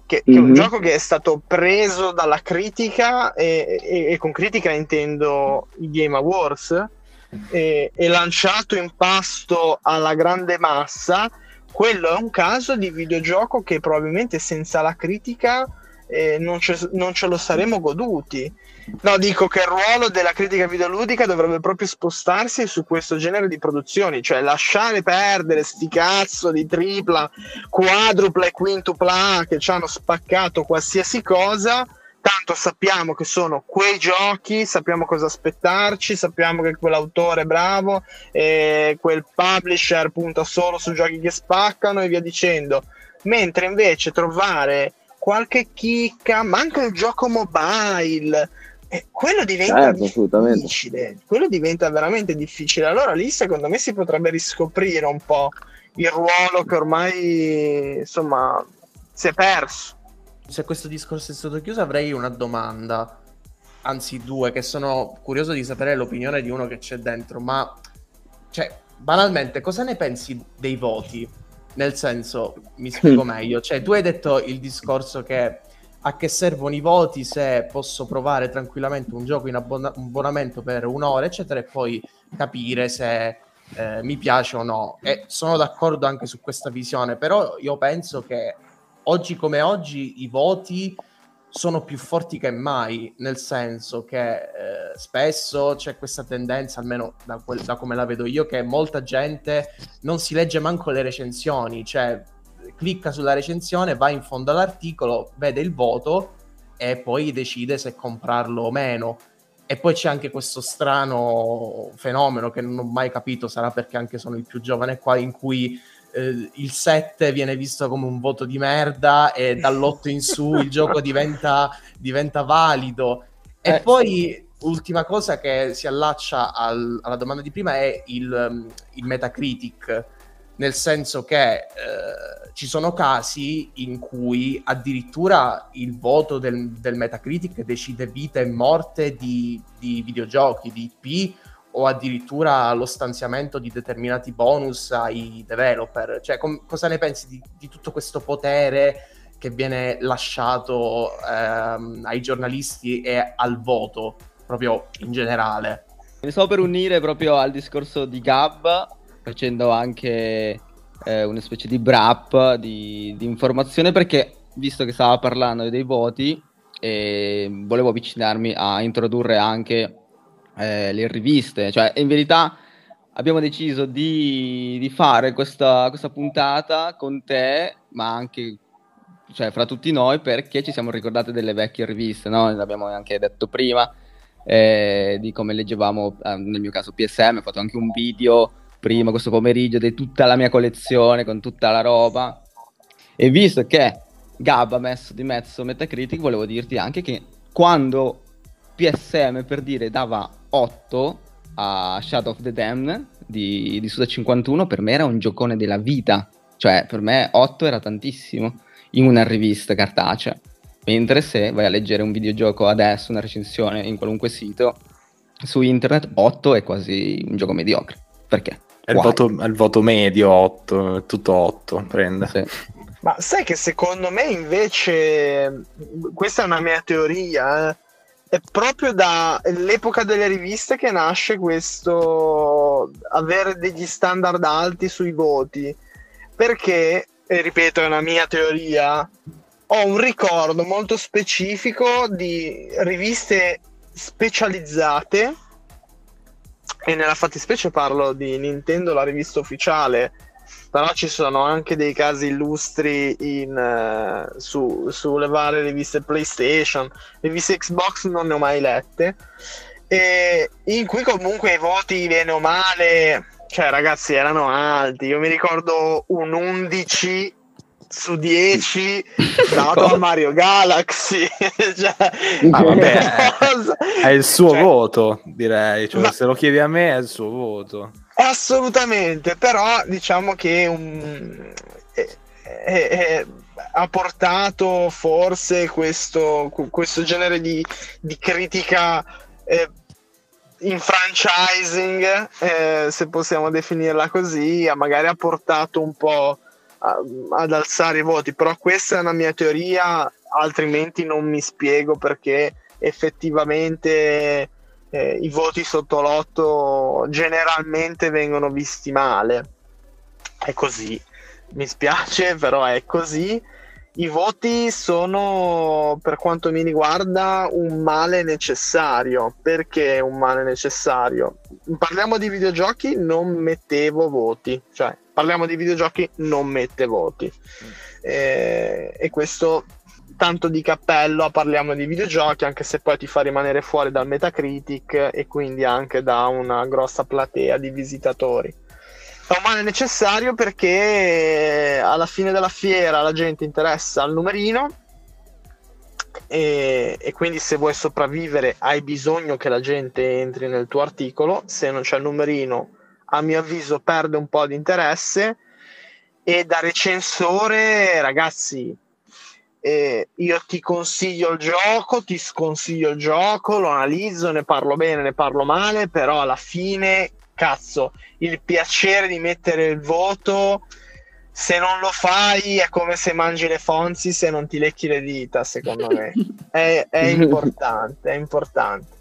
che, che mm-hmm. è un gioco che è stato preso dalla critica, e, e, e con critica intendo i Game Awards, e, e lanciato in pasto alla grande massa. Quello è un caso di videogioco che probabilmente senza la critica eh, non, ce, non ce lo saremmo goduti. No, dico che il ruolo della critica videoludica dovrebbe proprio spostarsi su questo genere di produzioni, cioè lasciare perdere sti cazzo di tripla, quadrupla e quintupla A che ci hanno spaccato qualsiasi cosa. Tanto sappiamo che sono quei giochi, sappiamo cosa aspettarci, sappiamo che quell'autore è bravo e quel publisher punta solo su giochi che spaccano e via dicendo. Mentre invece trovare qualche chicca, ma anche il gioco mobile, quello diventa eh, difficile, quello diventa veramente difficile. Allora lì secondo me si potrebbe riscoprire un po' il ruolo che ormai, insomma, si è perso. Se questo discorso è stato chiuso, avrei una domanda, anzi due, che sono curioso di sapere l'opinione di uno che c'è dentro. Ma cioè, banalmente, cosa ne pensi dei voti? Nel senso, mi spiego meglio, cioè tu hai detto il discorso che a che servono i voti se posso provare tranquillamente un gioco in abbon- abbonamento per un'ora eccetera e poi capire se eh, mi piace o no, e sono d'accordo anche su questa visione, però io penso che oggi come oggi i voti sono più forti che mai, nel senso che eh, spesso c'è questa tendenza, almeno da, quel, da come la vedo io, che molta gente non si legge manco le recensioni, cioè clicca sulla recensione, va in fondo all'articolo, vede il voto e poi decide se comprarlo o meno. E poi c'è anche questo strano fenomeno che non ho mai capito, sarà perché anche sono il più giovane qua, in cui Uh, il sette viene visto come un voto di merda e dall'otto in su il gioco diventa, diventa valido. E eh, poi ultima cosa che si allaccia al, alla domanda di prima è il, um, il Metacritic, nel senso che uh, ci sono casi in cui addirittura il voto del, del Metacritic decide vita e morte di, di videogiochi, di I P, o addirittura lo stanziamento di determinati bonus ai developer. Cioè, com- cosa ne pensi di, di tutto questo potere che viene lasciato ehm, ai giornalisti e al voto, proprio in generale? Mi sto per unire proprio al discorso di Gab, facendo anche eh, una specie di wrap di, di informazione, perché visto che stava parlando dei voti, eh, volevo avvicinarmi a introdurre anche... Eh, le riviste, cioè in verità abbiamo deciso di, di fare questa, questa puntata con te, ma anche, cioè, fra tutti noi, perché ci siamo ricordati delle vecchie riviste, no? L'abbiamo anche detto prima, eh, di come leggevamo, eh, nel mio caso P S M, ho fatto anche un video prima questo pomeriggio di tutta la mia collezione con tutta la roba, e visto che Gab ha messo di mezzo Metacritic, volevo dirti anche che quando P S M, per dire, dava otto a Shadow of the Damned di, di Suda cinquantuno, per me era un giocone della vita, cioè per me otto era tantissimo in una rivista cartacea, mentre se vai a leggere un videogioco adesso, una recensione in qualunque sito su internet, otto è quasi un gioco mediocre, perché? È il voto, è il voto medio otto, tutto otto prende. Sì. Ma sai che secondo me invece, questa è una mia teoria, eh, è proprio dall'epoca delle riviste che nasce questo avere degli standard alti sui voti, perché, e ripeto è una mia teoria, ho un ricordo molto specifico di riviste specializzate, e nella fattispecie parlo di Nintendo, la rivista ufficiale, però ci sono anche dei casi illustri in, uh, su, sulle varie riviste PlayStation, riviste Xbox non ne ho mai lette, e in cui comunque i voti bene o male, cioè ragazzi, erano alti. Io mi ricordo un undici su dieci dato a Mario Galaxy. Cioè, ah, vabbè, è, è il suo cioè, voto, direi, cioè, ma... se lo chiedi a me è il suo voto. Assolutamente, però diciamo che um, eh, eh, eh, ha portato forse questo, questo genere di, di critica eh, in franchising, eh, se possiamo definirla così, magari ha portato un po' a, ad alzare i voti, però questa è una mia teoria, altrimenti non mi spiego perché effettivamente... Eh, i voti sotto l'otto generalmente vengono visti male, è così, mi spiace però è così. I voti sono, per quanto mi riguarda, un male necessario. Perché un male necessario? Parliamo di videogiochi, non mettevo voti, cioè parliamo di videogiochi, non mette voti, mm. eh, e questo tanto di cappello a Parliamo di Videogiochi, anche se poi ti fa rimanere fuori dal Metacritic e quindi anche da una grossa platea di visitatori. È un male necessario perché alla fine della fiera la gente interessa al numerino e, e quindi se vuoi sopravvivere hai bisogno che la gente entri nel tuo articolo. Se non c'è il numerino, a mio avviso perde un po' di interesse. E da recensore, ragazzi, Eh, io ti consiglio il gioco, ti sconsiglio il gioco, lo analizzo, ne parlo bene, ne parlo male, però alla fine, cazzo, il piacere di mettere il voto, se non lo fai è come se mangi le Fonzi se non ti lecchi le dita, secondo me è, è importante, è importante.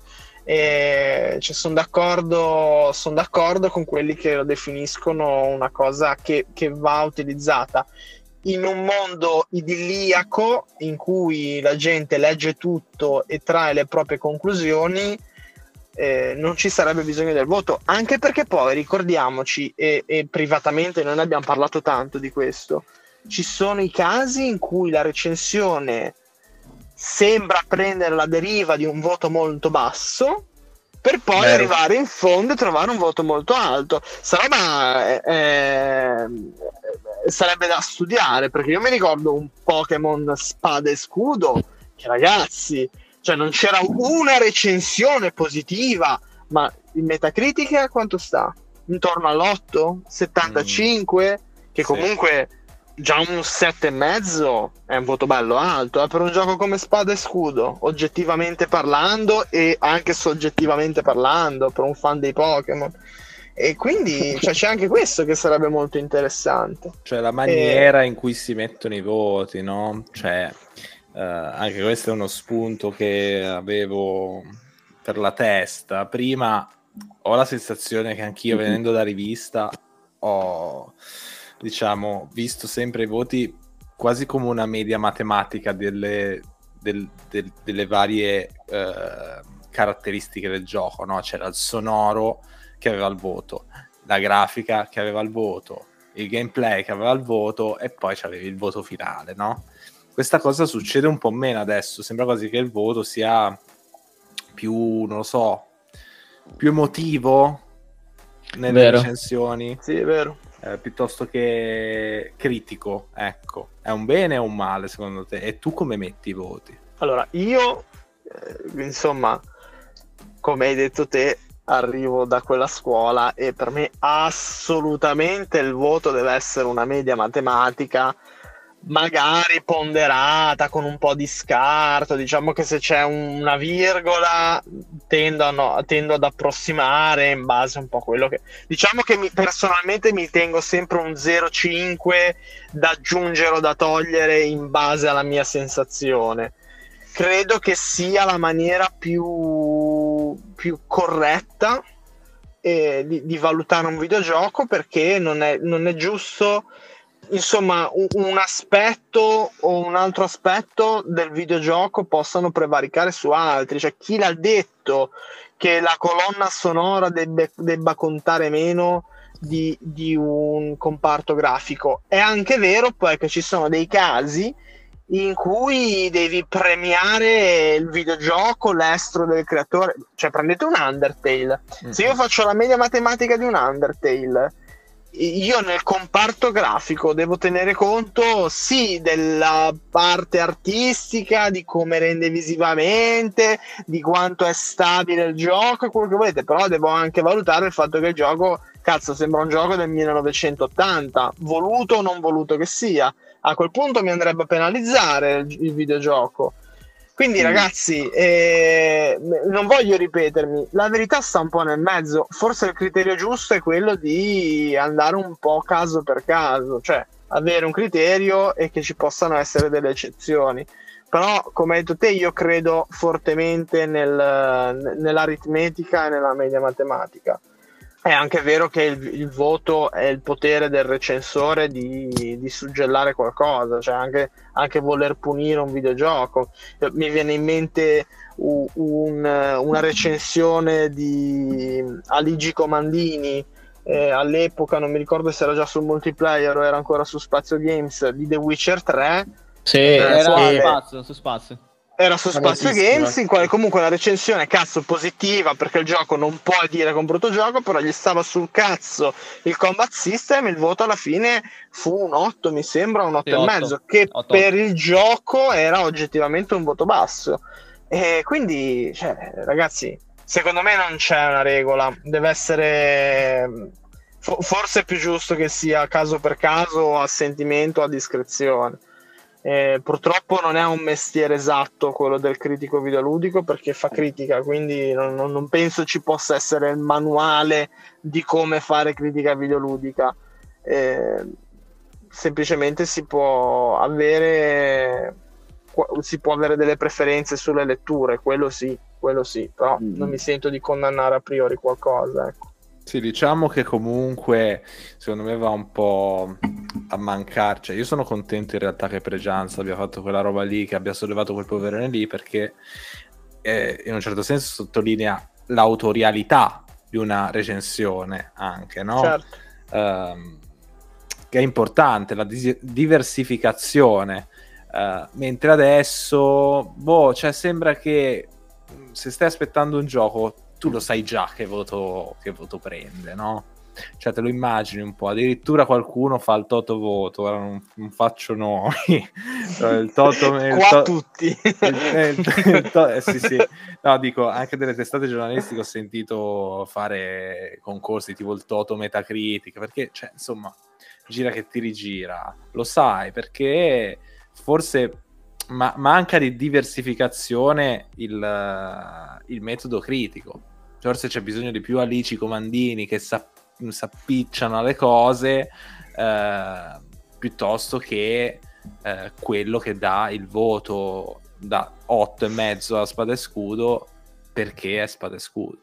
E cioè, sono d'accordo, son d'accordo con quelli che lo definiscono una cosa che, che va utilizzata in un mondo idilliaco in cui la gente legge tutto e trae le proprie conclusioni. Eh, non ci sarebbe bisogno del voto, anche perché poi ricordiamoci, e, e privatamente noi ne abbiamo parlato tanto di questo, ci sono i casi in cui la recensione sembra prendere la deriva di un voto molto basso per poi Beh. arrivare in fondo e trovare un voto molto alto. Sarà, eh, sarebbe da studiare, perché io mi ricordo un Pokémon Spada e Scudo che, ragazzi, cioè non c'era una recensione positiva, ma il Metacritic a quanto sta? Intorno all'otto? settantacinque? Mm. Che comunque sì, già un sette e mezzo è un voto bello alto, eh, per un gioco come Spada e Scudo, oggettivamente parlando e anche soggettivamente parlando, per un fan dei Pokémon. E quindi cioè, c'è anche questo che sarebbe molto interessante, cioè la maniera e... in cui si mettono i voti, no? Cioè, eh, anche questo è uno spunto che avevo per la testa prima. Ho la sensazione che anch'io, venendo da rivista, ho, diciamo, visto sempre i voti quasi come una media matematica delle, del, del, delle varie eh, caratteristiche del gioco, no? C'era il sonoro che aveva il voto, la grafica che aveva il voto, il gameplay che aveva il voto, e poi c'avevi il voto finale, no? Questa cosa succede un po' meno adesso, sembra quasi che il voto sia più, non lo so, più emotivo nelle vero. recensioni, sì, è vero. Eh, piuttosto che critico, ecco. È un bene o un male secondo te? E tu come metti i voti? Allora, io, eh, insomma, come hai detto te, arrivo da quella scuola e per me assolutamente il voto deve essere una media matematica magari ponderata, con un po' di scarto, diciamo che se c'è una virgola tendo, a no, tendo ad approssimare in base un po' a quello che... Diciamo che mi, personalmente mi tengo sempre un zero virgola cinque da aggiungere o da togliere in base alla mia sensazione. Credo che sia la maniera più, più corretta eh, di, di valutare un videogioco, perché non è, non è giusto... Insomma, un aspetto o un altro aspetto del videogioco possano prevaricare su altri. Cioè, chi l'ha detto che la colonna sonora debbe, debba contare meno di, di un comparto grafico? È anche vero poi che ci sono dei casi in cui devi premiare il videogioco, l'estro del creatore. Cioè, prendete un Undertale. Mm-hmm. Se io faccio la media matematica di un Undertale, io nel comparto grafico devo tenere conto sì della parte artistica, di come rende visivamente, di quanto è stabile il gioco e quello che volete, però devo anche valutare il fatto che il gioco, cazzo, sembra un gioco del millenovecentottanta, voluto o non voluto che sia. A quel punto mi andrebbe a penalizzare il videogioco. Quindi ragazzi, eh, non voglio ripetermi, la verità sta un po' nel mezzo. Forse il criterio giusto è quello di andare un po' caso per caso, cioè avere un criterio e che ci possano essere delle eccezioni. Però, come hai detto te, io credo fortemente nel, nell'aritmetica e nella media matematica. È anche vero che il, il voto è il potere del recensore di, di suggellare qualcosa, cioè anche, anche voler punire un videogioco. Mi viene in mente un, un, una recensione di Aligi Comandini, eh, all'epoca non mi ricordo se era già sul Multiplayer o era ancora su Spaziogames, di The Witcher tre. Sì, eh, era quale... spazio, su Spazio. Era su Spaziogames, in quale comunque la recensione, cazzo, positiva, perché il gioco non può dire che è un brutto gioco, però gli stava sul cazzo il combat system. Il voto alla fine fu un otto, mi sembra, un otto sì, e otto. Mezzo, che otto. Per il gioco era oggettivamente un voto basso. E quindi, cioè, ragazzi, secondo me non c'è una regola, deve essere forse è più giusto che sia caso per caso, a sentimento, a discrezione. Eh, purtroppo non è un mestiere esatto quello del critico videoludico, perché fa critica, quindi non, non penso ci possa essere il manuale di come fare critica videoludica. Eh, semplicemente si può avere si può avere delle preferenze sulle letture, quello sì, quello sì, però mm. non mi sento di condannare a priori qualcosa, ecco. Sì, diciamo che comunque secondo me va un po' a mancarci. Cioè, io sono contento in realtà che Pregianza abbia fatto quella roba lì, che abbia sollevato quel poverone lì, perché eh, in un certo senso sottolinea l'autorialità di una recensione anche, no? Certo. Um, che è importante, la dis- diversificazione. Uh, mentre adesso, boh, cioè sembra che se stai aspettando un gioco tu lo sai già che voto, che voto prende, no? Cioè te lo immagini un po', addirittura qualcuno fa il toto voto, ora non, non faccio noi, il toto... Il Qua to- tutti! Il, il, il to- eh, sì, sì. No, dico, anche delle testate giornalistiche ho sentito fare concorsi tipo il toto Metacritic, perché, cioè, insomma, gira che ti rigira, lo sai, perché forse... Ma manca di diversificazione il, uh, il metodo critico. Forse c'è bisogno di più Alici Comandini che sapp- sappicciano alle cose uh, piuttosto che uh, quello che dà il voto da otto e mezzo a Spada e Scudo, perché è Spada e Scudo.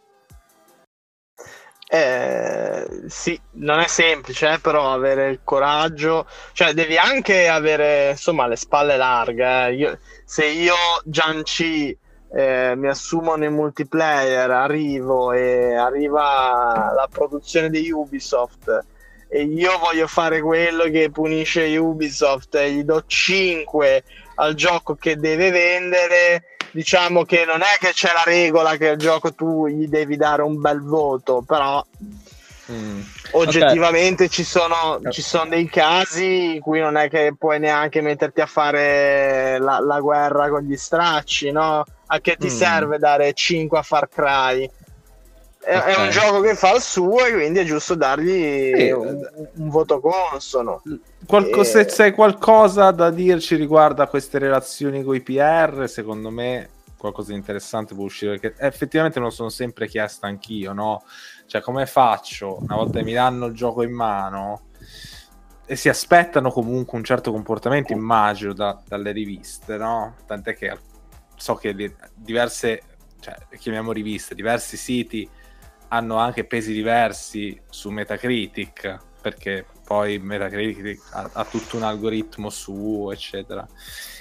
Eh, sì, non è semplice, eh, però avere il coraggio, cioè devi anche avere, insomma, le spalle larghe. eh. Io, se io Gian C eh, mi assumo nei Multiplayer, arrivo e arriva la produzione di Ubisoft e io voglio fare quello che punisce Ubisoft e gli do cinque al gioco che deve vendere, diciamo che non è che c'è la regola che al gioco tu gli devi dare un bel voto, però mm. oggettivamente okay. ci, sono, ci sono dei casi in cui non è che puoi neanche metterti a fare la, la guerra con gli stracci, no? A che ti mm. serve dare cinque a Far Cry? okay. È un gioco che fa il suo e quindi è giusto dargli sì. un, un voto consono. Qualco, e... Se c'è qualcosa da dirci riguardo a queste relazioni con i P R, secondo me qualcosa di interessante può uscire, perché effettivamente me lo sono sempre chiesta anch'io, no? Cioè, come faccio, una volta mi danno il gioco in mano e si aspettano comunque un certo comportamento, immagino, da, dalle riviste, no? Tant'è che so che le, diverse, cioè, chiamiamo riviste, diversi siti hanno anche pesi diversi su Metacritic, perché poi Metacritic ha, ha tutto un algoritmo suo, eccetera.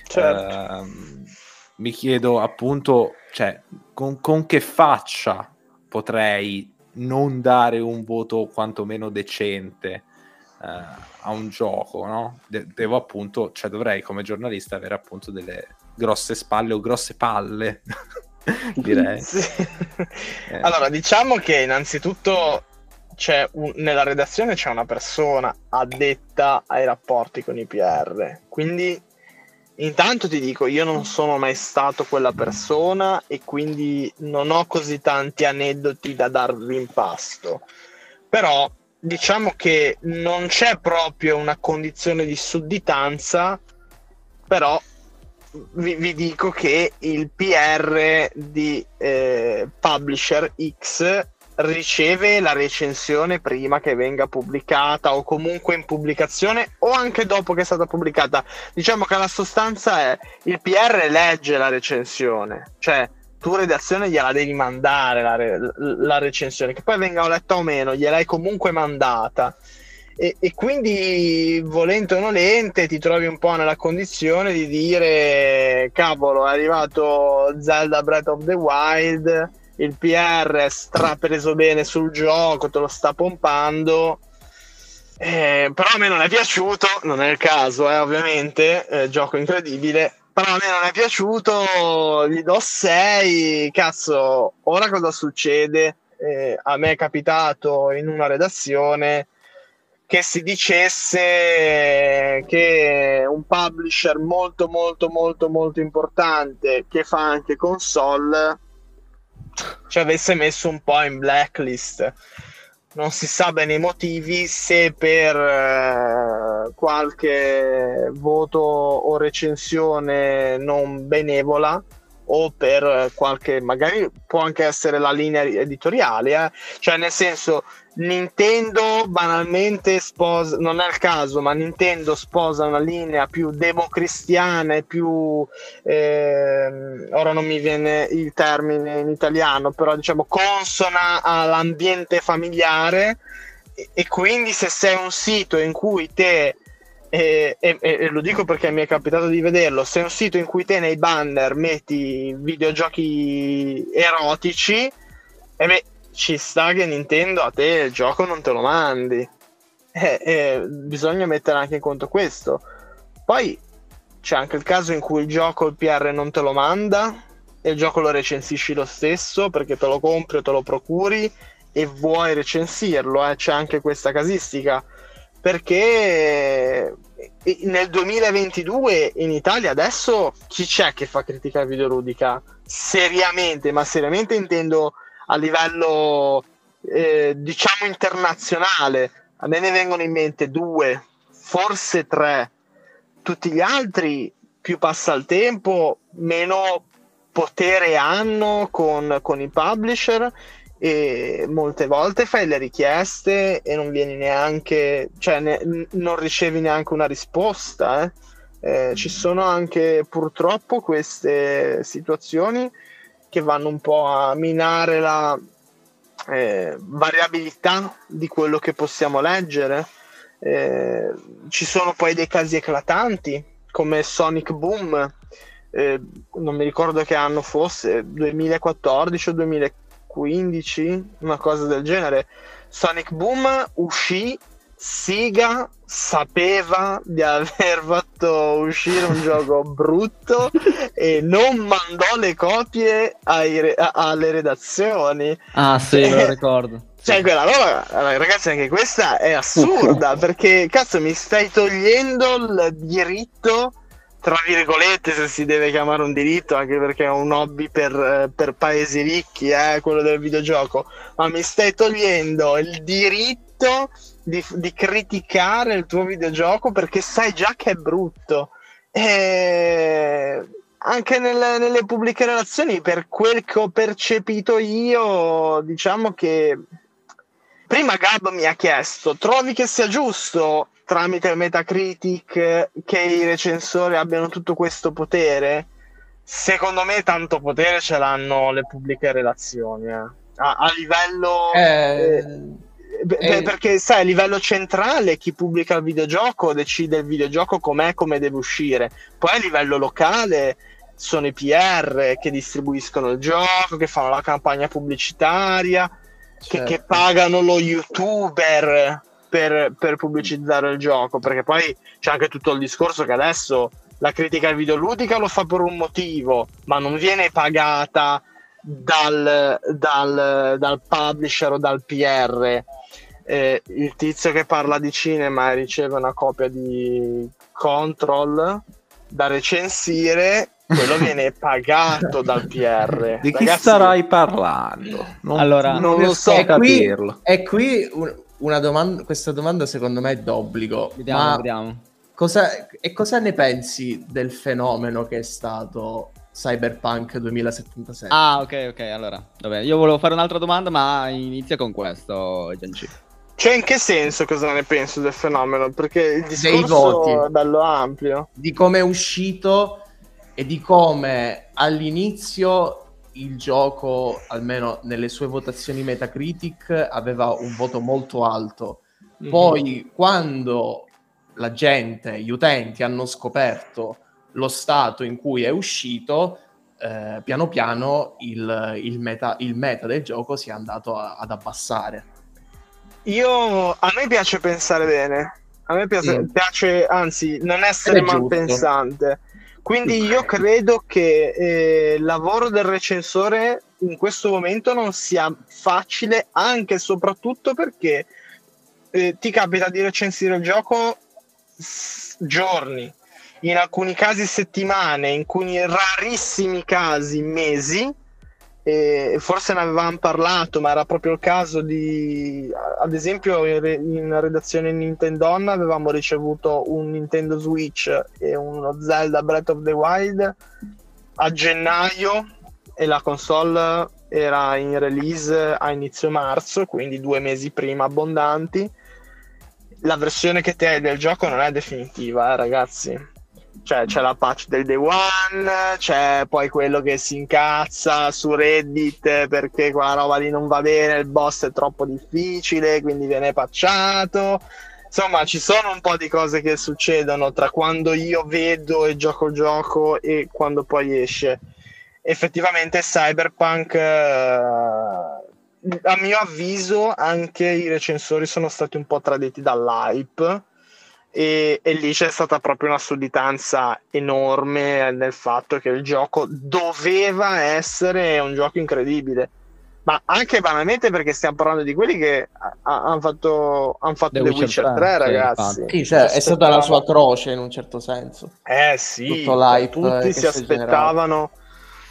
Certo. Uh, mi chiedo appunto, cioè, con, con che faccia potrei non dare un voto quantomeno decente Uh, a un gioco, no? De- devo appunto, cioè dovrei come giornalista avere appunto delle grosse spalle o grosse palle, direi. Sì. Eh. Allora, diciamo che innanzitutto c'è un- nella redazione c'è una persona addetta ai rapporti con i P R, quindi intanto ti dico, io non sono mai stato quella persona e quindi non ho così tanti aneddoti da darvi in pasto, però diciamo che non c'è proprio una condizione di sudditanza, però vi, vi dico che il P R di eh, Publisher X riceve la recensione prima che venga pubblicata o comunque in pubblicazione o anche dopo che è stata pubblicata. Diciamo che la sostanza è il P R legge la recensione, cioè tu redazione gliela devi mandare la, re- la recensione, che poi venga letta o meno, gliel'hai comunque mandata e-, e quindi volente o nolente ti trovi un po' nella condizione di dire cavolo, è arrivato Zelda Breath of the Wild, il P R è strapreso bene sul gioco, te lo sta pompando, eh, però a me non è piaciuto, non è il caso, eh, ovviamente, eh, gioco incredibile, però a me non è piaciuto, gli do sei, cazzo, ora cosa succede? Eh, a me è capitato in una redazione che si dicesse che un publisher molto molto molto molto importante che fa anche console ci avesse messo un po' in blacklist. Non si sa bene i motivi, se per eh, qualche voto o recensione non benevola o per qualche, magari può anche essere la linea editoriale, eh? Cioè nel senso, Nintendo banalmente sposa, non è il caso, ma Nintendo sposa una linea più democristiana e più eh, ora non mi viene il termine in italiano, però diciamo consona all'ambiente familiare, e, e quindi se sei un sito in cui te E, e, e lo dico perché mi è capitato di vederlo, se è un sito in cui te nei banner metti videogiochi erotici, e beh, ci sta che Nintendo a te il gioco non te lo mandi, e, e bisogna mettere anche in conto questo. Poi c'è anche il caso in cui il gioco il P R non te lo manda e il gioco lo recensisci lo stesso perché te lo compri o te lo procuri e vuoi recensirlo, eh? C'è anche questa casistica, perché nel duemilaventidue in Italia adesso chi c'è che fa critica videoludica seriamente, ma seriamente intendo a livello eh, diciamo internazionale, a me ne vengono in mente due, forse tre, tutti gli altri più passa il tempo meno potere hanno con, con i publisher, e molte volte fai le richieste e non vieni neanche, cioè ne, non ricevi neanche una risposta, eh? Eh, ci sono anche purtroppo queste situazioni che vanno un po' a minare la eh, variabilità di quello che possiamo leggere. Eh, ci sono poi dei casi eclatanti come Sonic Boom, eh, non mi ricordo che anno fosse, duemilaquattordici o duemilaquindici, una cosa del genere. Sonic Boom uscì, Siga sapeva di aver fatto uscire un gioco brutto e non mandò le copie ai re- alle redazioni. Ah sì, eh, me lo ricordo. Cioè sì. Quella roba, ragazzi, anche questa è assurda perché cazzo mi stai togliendo il diritto tra virgolette, se si deve chiamare un diritto, anche perché è un hobby per, per paesi ricchi, eh, quello del videogioco, ma mi stai togliendo il diritto di, di criticare il tuo videogioco perché sai già che è brutto. E anche nelle, nelle pubbliche relazioni, per quel che ho percepito io, diciamo che prima Gab mi ha chiesto: trovi che sia giusto tramite Metacritic che i recensori abbiano tutto questo potere? Secondo me tanto potere ce l'hanno le pubbliche relazioni, eh. a, a livello eh, eh, eh. perché sai, a livello centrale chi pubblica il videogioco decide il videogioco com'è, come deve uscire. Poi a livello locale sono i P R che distribuiscono il gioco, che fanno la campagna pubblicitaria, certo. che, che pagano lo youtuber Per, per pubblicizzare il gioco, perché poi c'è anche tutto il discorso che adesso la critica videoludica lo fa per un motivo, ma non viene pagata dal, dal, dal publisher o dal P R. Eh, il tizio che parla di cinema riceve una copia di Control da recensire, quello viene pagato dal P R. Di chi Ragazzi, starai parlando? Non, allora, non lo so, è capirlo. Qui, è qui un... Una domanda, questa domanda secondo me è d'obbligo. Vediamo, ma vediamo. Cosa, e cosa ne pensi del fenomeno che è stato Cyberpunk duemilasettantasei? Ah, ok, ok, allora. Vabbè, io volevo fare un'altra domanda, ma inizia con questo, Gianci. Cioè, in che senso cosa ne penso del fenomeno? Perché il discorso è bello ampio. Di come è uscito e di come all'inizio il gioco, almeno nelle sue votazioni Metacritic, aveva un voto molto alto. Poi, mm-hmm. quando la gente, gli utenti, hanno scoperto lo stato in cui è uscito, eh, piano piano il, il, meta, il meta del gioco si è andato a, ad abbassare. Io, a me piace pensare bene. A me piace, mm. piace anzi, non essere malpensante. Quindi io credo che eh, il lavoro del recensore in questo momento non sia facile, anche e soprattutto perché eh, ti capita di recensire il gioco s- giorni, in alcuni casi settimane, in alcuni rarissimi casi mesi. Eh, forse ne avevamo parlato, ma era proprio il caso di, ad esempio, in, re- in redazione Nintendonna avevamo ricevuto un Nintendo Switch e uno Zelda Breath of the Wild a gennaio, e la console era in release a inizio marzo, quindi due mesi prima abbondanti. La versione che te hai del gioco non è definitiva, eh, ragazzi. Cioè, c'è la patch del day one, c'è poi quello che si incazza su Reddit perché quella roba lì non va bene, il boss è troppo difficile, quindi viene patchato. Insomma, ci sono un po' di cose che succedono tra quando io vedo e gioco il gioco e quando poi esce. Effettivamente Cyberpunk, eh, a mio avviso, anche i recensori sono stati un po' traditi dall'hype. E, e lì c'è stata proprio una sudditanza enorme nel fatto che il gioco doveva essere un gioco incredibile, ma anche banalmente perché stiamo parlando di quelli che hanno fatto, han fatto The, The Witcher tre, tre ragazzi. Sì, cioè, è stata la sua croce in un certo senso. Eh sì, tutto tutti si aspettavano.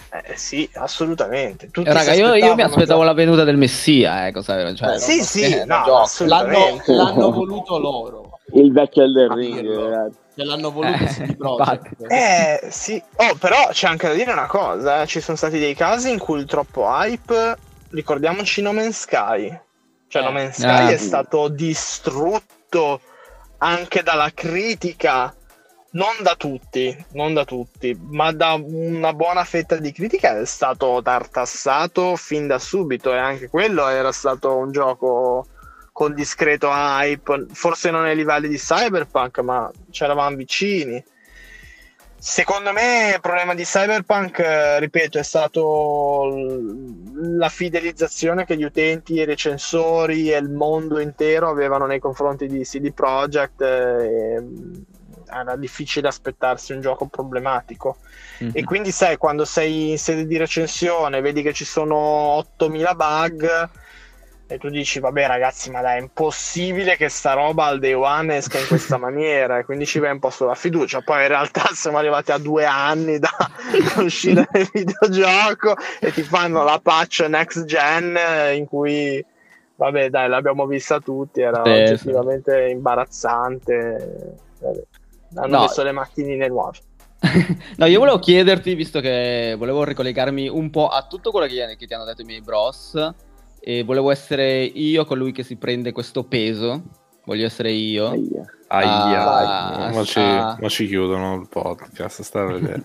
Eh, sì, assolutamente. Tutti eh, raga, io, io mi aspettavo la venuta del Messia, eh, cosa, cioè, eh, sì, sì, eh, no, l'hanno, l'hanno voluto loro. Il vecchio Elden Ring, ce l'hanno voluto eh, di Project. Eh, sì. Oh, però c'è anche da dire una cosa, eh. Ci sono stati dei casi in cui il troppo hype, ricordiamoci No Man's Sky. Cioè eh. No Man's Sky eh. è stato distrutto anche dalla critica, non da tutti, non da tutti, ma da una buona fetta di critica è stato tartassato fin da subito, e anche quello era stato un gioco con discreto hype, forse non ai livelli di Cyberpunk, ma c'eravamo vicini. Secondo me il problema di Cyberpunk, ripeto, è stato la fidelizzazione che gli utenti, i recensori e il mondo intero avevano nei confronti di C D Projekt. Era difficile aspettarsi un gioco problematico, mm-hmm. e quindi sai, quando sei in sede di recensione vedi che ci sono ottomila bug, E tu dici, vabbè ragazzi, ma dai, è impossibile che sta roba al day one esca in questa maniera, e quindi ci va un po' sulla fiducia. Poi in realtà siamo arrivati a due anni da uscire del videogioco e ti fanno la patch next gen in cui, vabbè dai, l'abbiamo vista tutti, era eh, oggettivamente sì. imbarazzante. Vabbè. Hanno no. messo le macchinine nuove. No, io volevo chiederti, visto che volevo ricollegarmi un po' a tutto quello che, che ti hanno detto i miei bros, e volevo essere io colui che si prende questo peso, voglio essere io. Aia, Aia. A, Aia. Ma, ci, a... ma ci chiudono il podcast, sta a vedere.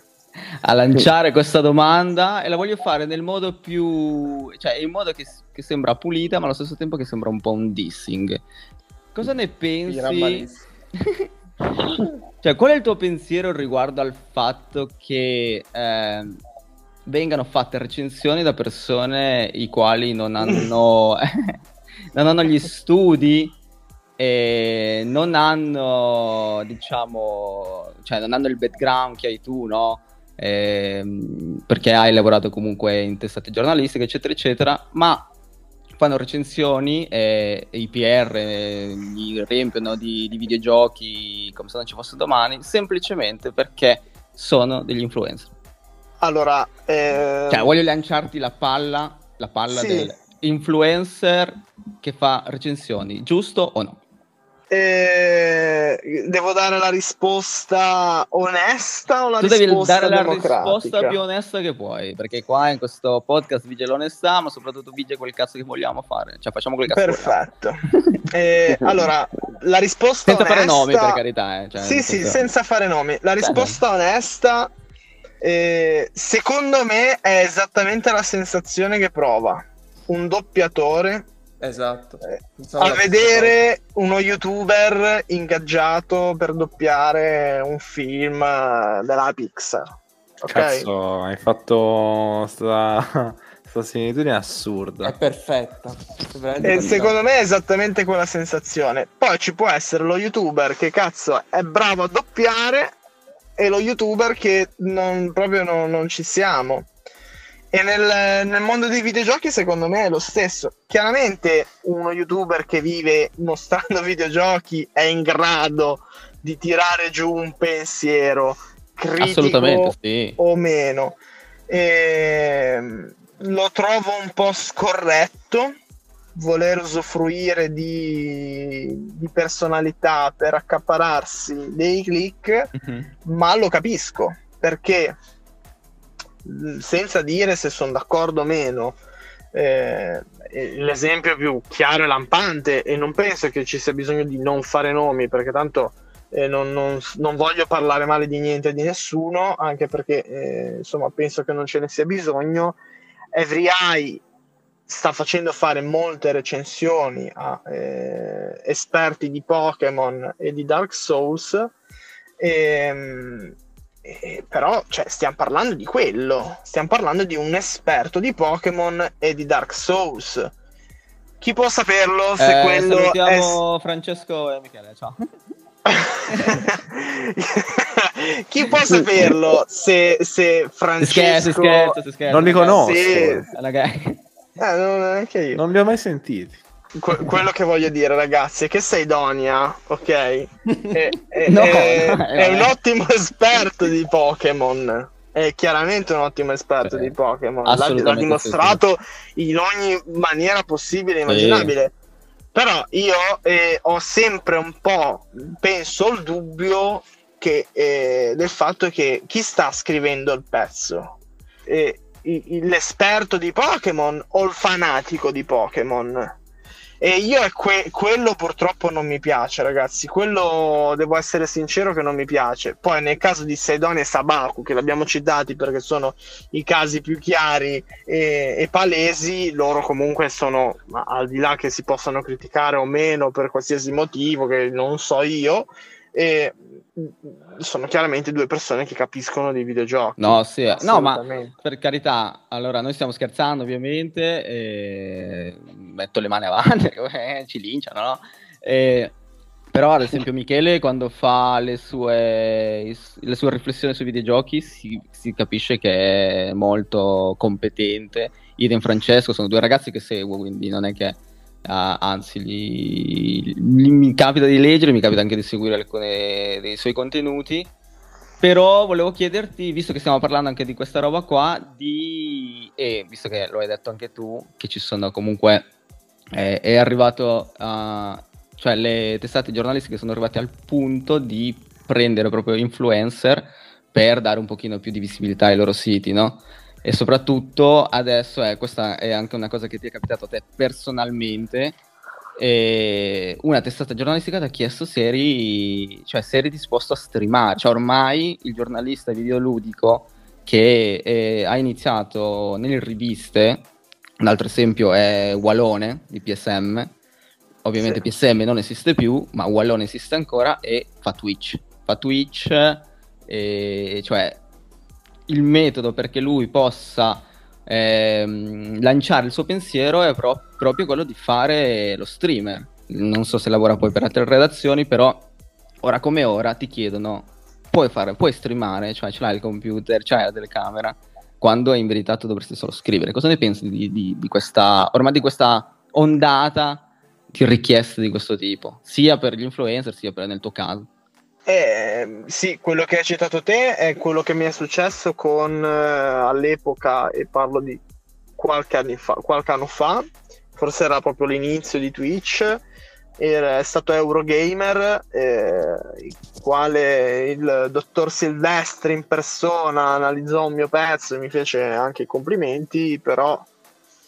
A lanciare questa domanda, e la voglio fare nel modo più, cioè in modo che, che sembra pulita, ma allo stesso tempo che sembra un po' un dissing. Cosa ne pensi? Cioè, qual è il tuo pensiero riguardo al fatto che eh, vengano fatte recensioni da persone i quali non hanno non hanno gli studi e non hanno, diciamo, cioè non hanno il background che hai tu, no? E, perché hai lavorato comunque in testate giornalistiche, eccetera, eccetera, ma fanno recensioni e i P R li riempiono di, di videogiochi come se non ci fosse domani, semplicemente perché sono degli influencer. Allora, eh... cioè, voglio lanciarti la palla, la palla sì. dell'influencer che fa recensioni, giusto o no? Eh, devo dare la risposta onesta o la tu devi risposta dare la risposta più onesta che puoi, perché qua in questo podcast vige l'onestà, ma soprattutto vige quel cazzo che vogliamo fare, cioè facciamo quel cazzo perfetto eh, allora la risposta senza onesta... fare nomi, per carità eh, cioè, sì sì senza fare nomi la risposta Beh. onesta eh, secondo me è esattamente la sensazione che prova un doppiatore Esatto. Pensavo a vedere uno youtuber ingaggiato per doppiare un film della Pixar. Okay? Cazzo, hai fatto sta, sta similitudine assurda. È perfetta. E secondo me è esattamente quella sensazione. Poi ci può essere lo youtuber che cazzo è bravo a doppiare e lo youtuber che non, proprio non, non ci siamo. E nel, nel mondo dei videogiochi secondo me è lo stesso. Chiaramente uno youtuber che vive mostrando videogiochi è in grado di tirare giù un pensiero critico sì. o meno, e lo trovo un po' scorretto voler usufruire di, di personalità per accaparrarsi dei click, mm-hmm. ma lo capisco, perché senza dire se sono d'accordo o meno, eh, l'esempio più chiaro e lampante, e non penso che ci sia bisogno di non fare nomi, perché tanto eh, non, non, non voglio parlare male di niente e di nessuno, anche perché eh, insomma penso che non ce ne sia bisogno. EveryEye sta facendo fare molte recensioni a eh, esperti di Pokémon e di Dark Souls, e, Eh, però cioè, stiamo parlando di quello, stiamo parlando di un esperto di Pokémon e di Dark Souls. Chi può saperlo se eh, quello salutiamo è... Francesco e Michele, ciao. Chi può saperlo se, se Francesco... Scherzo, scherzo, non li conosco. Se... Eh, non, neanche io. Non li ho mai sentiti. Que- quello che voglio dire, ragazzi, è che Seidonia, ok, è, è, no, è, no, è un ottimo esperto di Pokémon, è chiaramente un ottimo esperto eh, di Pokémon, l'ha, l'ha dimostrato sì. in ogni maniera possibile e immaginabile, sì. però io eh, ho sempre un po', penso, il dubbio che, eh, del fatto che chi sta scrivendo il pezzo, eh, l'esperto di Pokémon o il fanatico di Pokémon? E io que- quello purtroppo non mi piace, ragazzi, quello devo essere sincero che non mi piace. Poi nel caso di Seidonia e Sabaku, che l'abbiamo citati perché sono i casi più chiari e, e palesi, loro comunque sono, al di là che si possano criticare o meno per qualsiasi motivo che non so io, e sono chiaramente due persone che capiscono dei videogiochi. No, sì, no, ma per carità, allora noi stiamo scherzando ovviamente, e metto le mani avanti, eh, ci linciano, no? E, però ad esempio Michele quando fa le sue, le sue riflessioni sui videogiochi si, si capisce che è molto competente. Io e Francesco sono due ragazzi che seguo, quindi non è che Uh, anzi, li, li, mi capita di leggere, mi capita anche di seguire alcuni dei suoi contenuti. Però volevo chiederti, visto che stiamo parlando anche di questa roba qua, di... e visto che lo hai detto anche tu, che ci sono comunque... Eh, è arrivato a... cioè le testate giornalistiche sono arrivate al punto di prendere proprio influencer per dare un pochino più di visibilità ai loro siti, no? E soprattutto adesso, eh, questa è anche una cosa che ti è capitato a te personalmente, eh, una testata giornalistica ti ha chiesto se eri, cioè, se eri disposto a streamare. Cioè ormai il giornalista videoludico che eh, ha iniziato nelle riviste, un altro esempio è Wallone di P S M, ovviamente sì. P S M non esiste più, ma Wallone esiste ancora e fa Twitch, fa Twitch, eh, cioè... il metodo perché lui possa ehm, lanciare il suo pensiero è pro- proprio quello di fare lo streamer. Non so se lavora poi per altre redazioni, però ora come ora ti chiedono puoi fare, puoi streamare, cioè ce l'hai il computer, ce l'hai la telecamera, quando in verità tu dovresti solo scrivere. Cosa ne pensi di, di, di questa, ormai di questa ondata di richieste di questo tipo, sia per gli influencer sia per nel tuo caso? Eh, sì, quello che hai citato te è quello che mi è successo con eh, all'epoca, e parlo di qualche anno fa, qualche anno fa, forse era proprio l'inizio di Twitch, era, è stato Eurogamer, eh, il quale il dottor Silvestri in persona analizzò un mio pezzo e mi fece anche i complimenti, però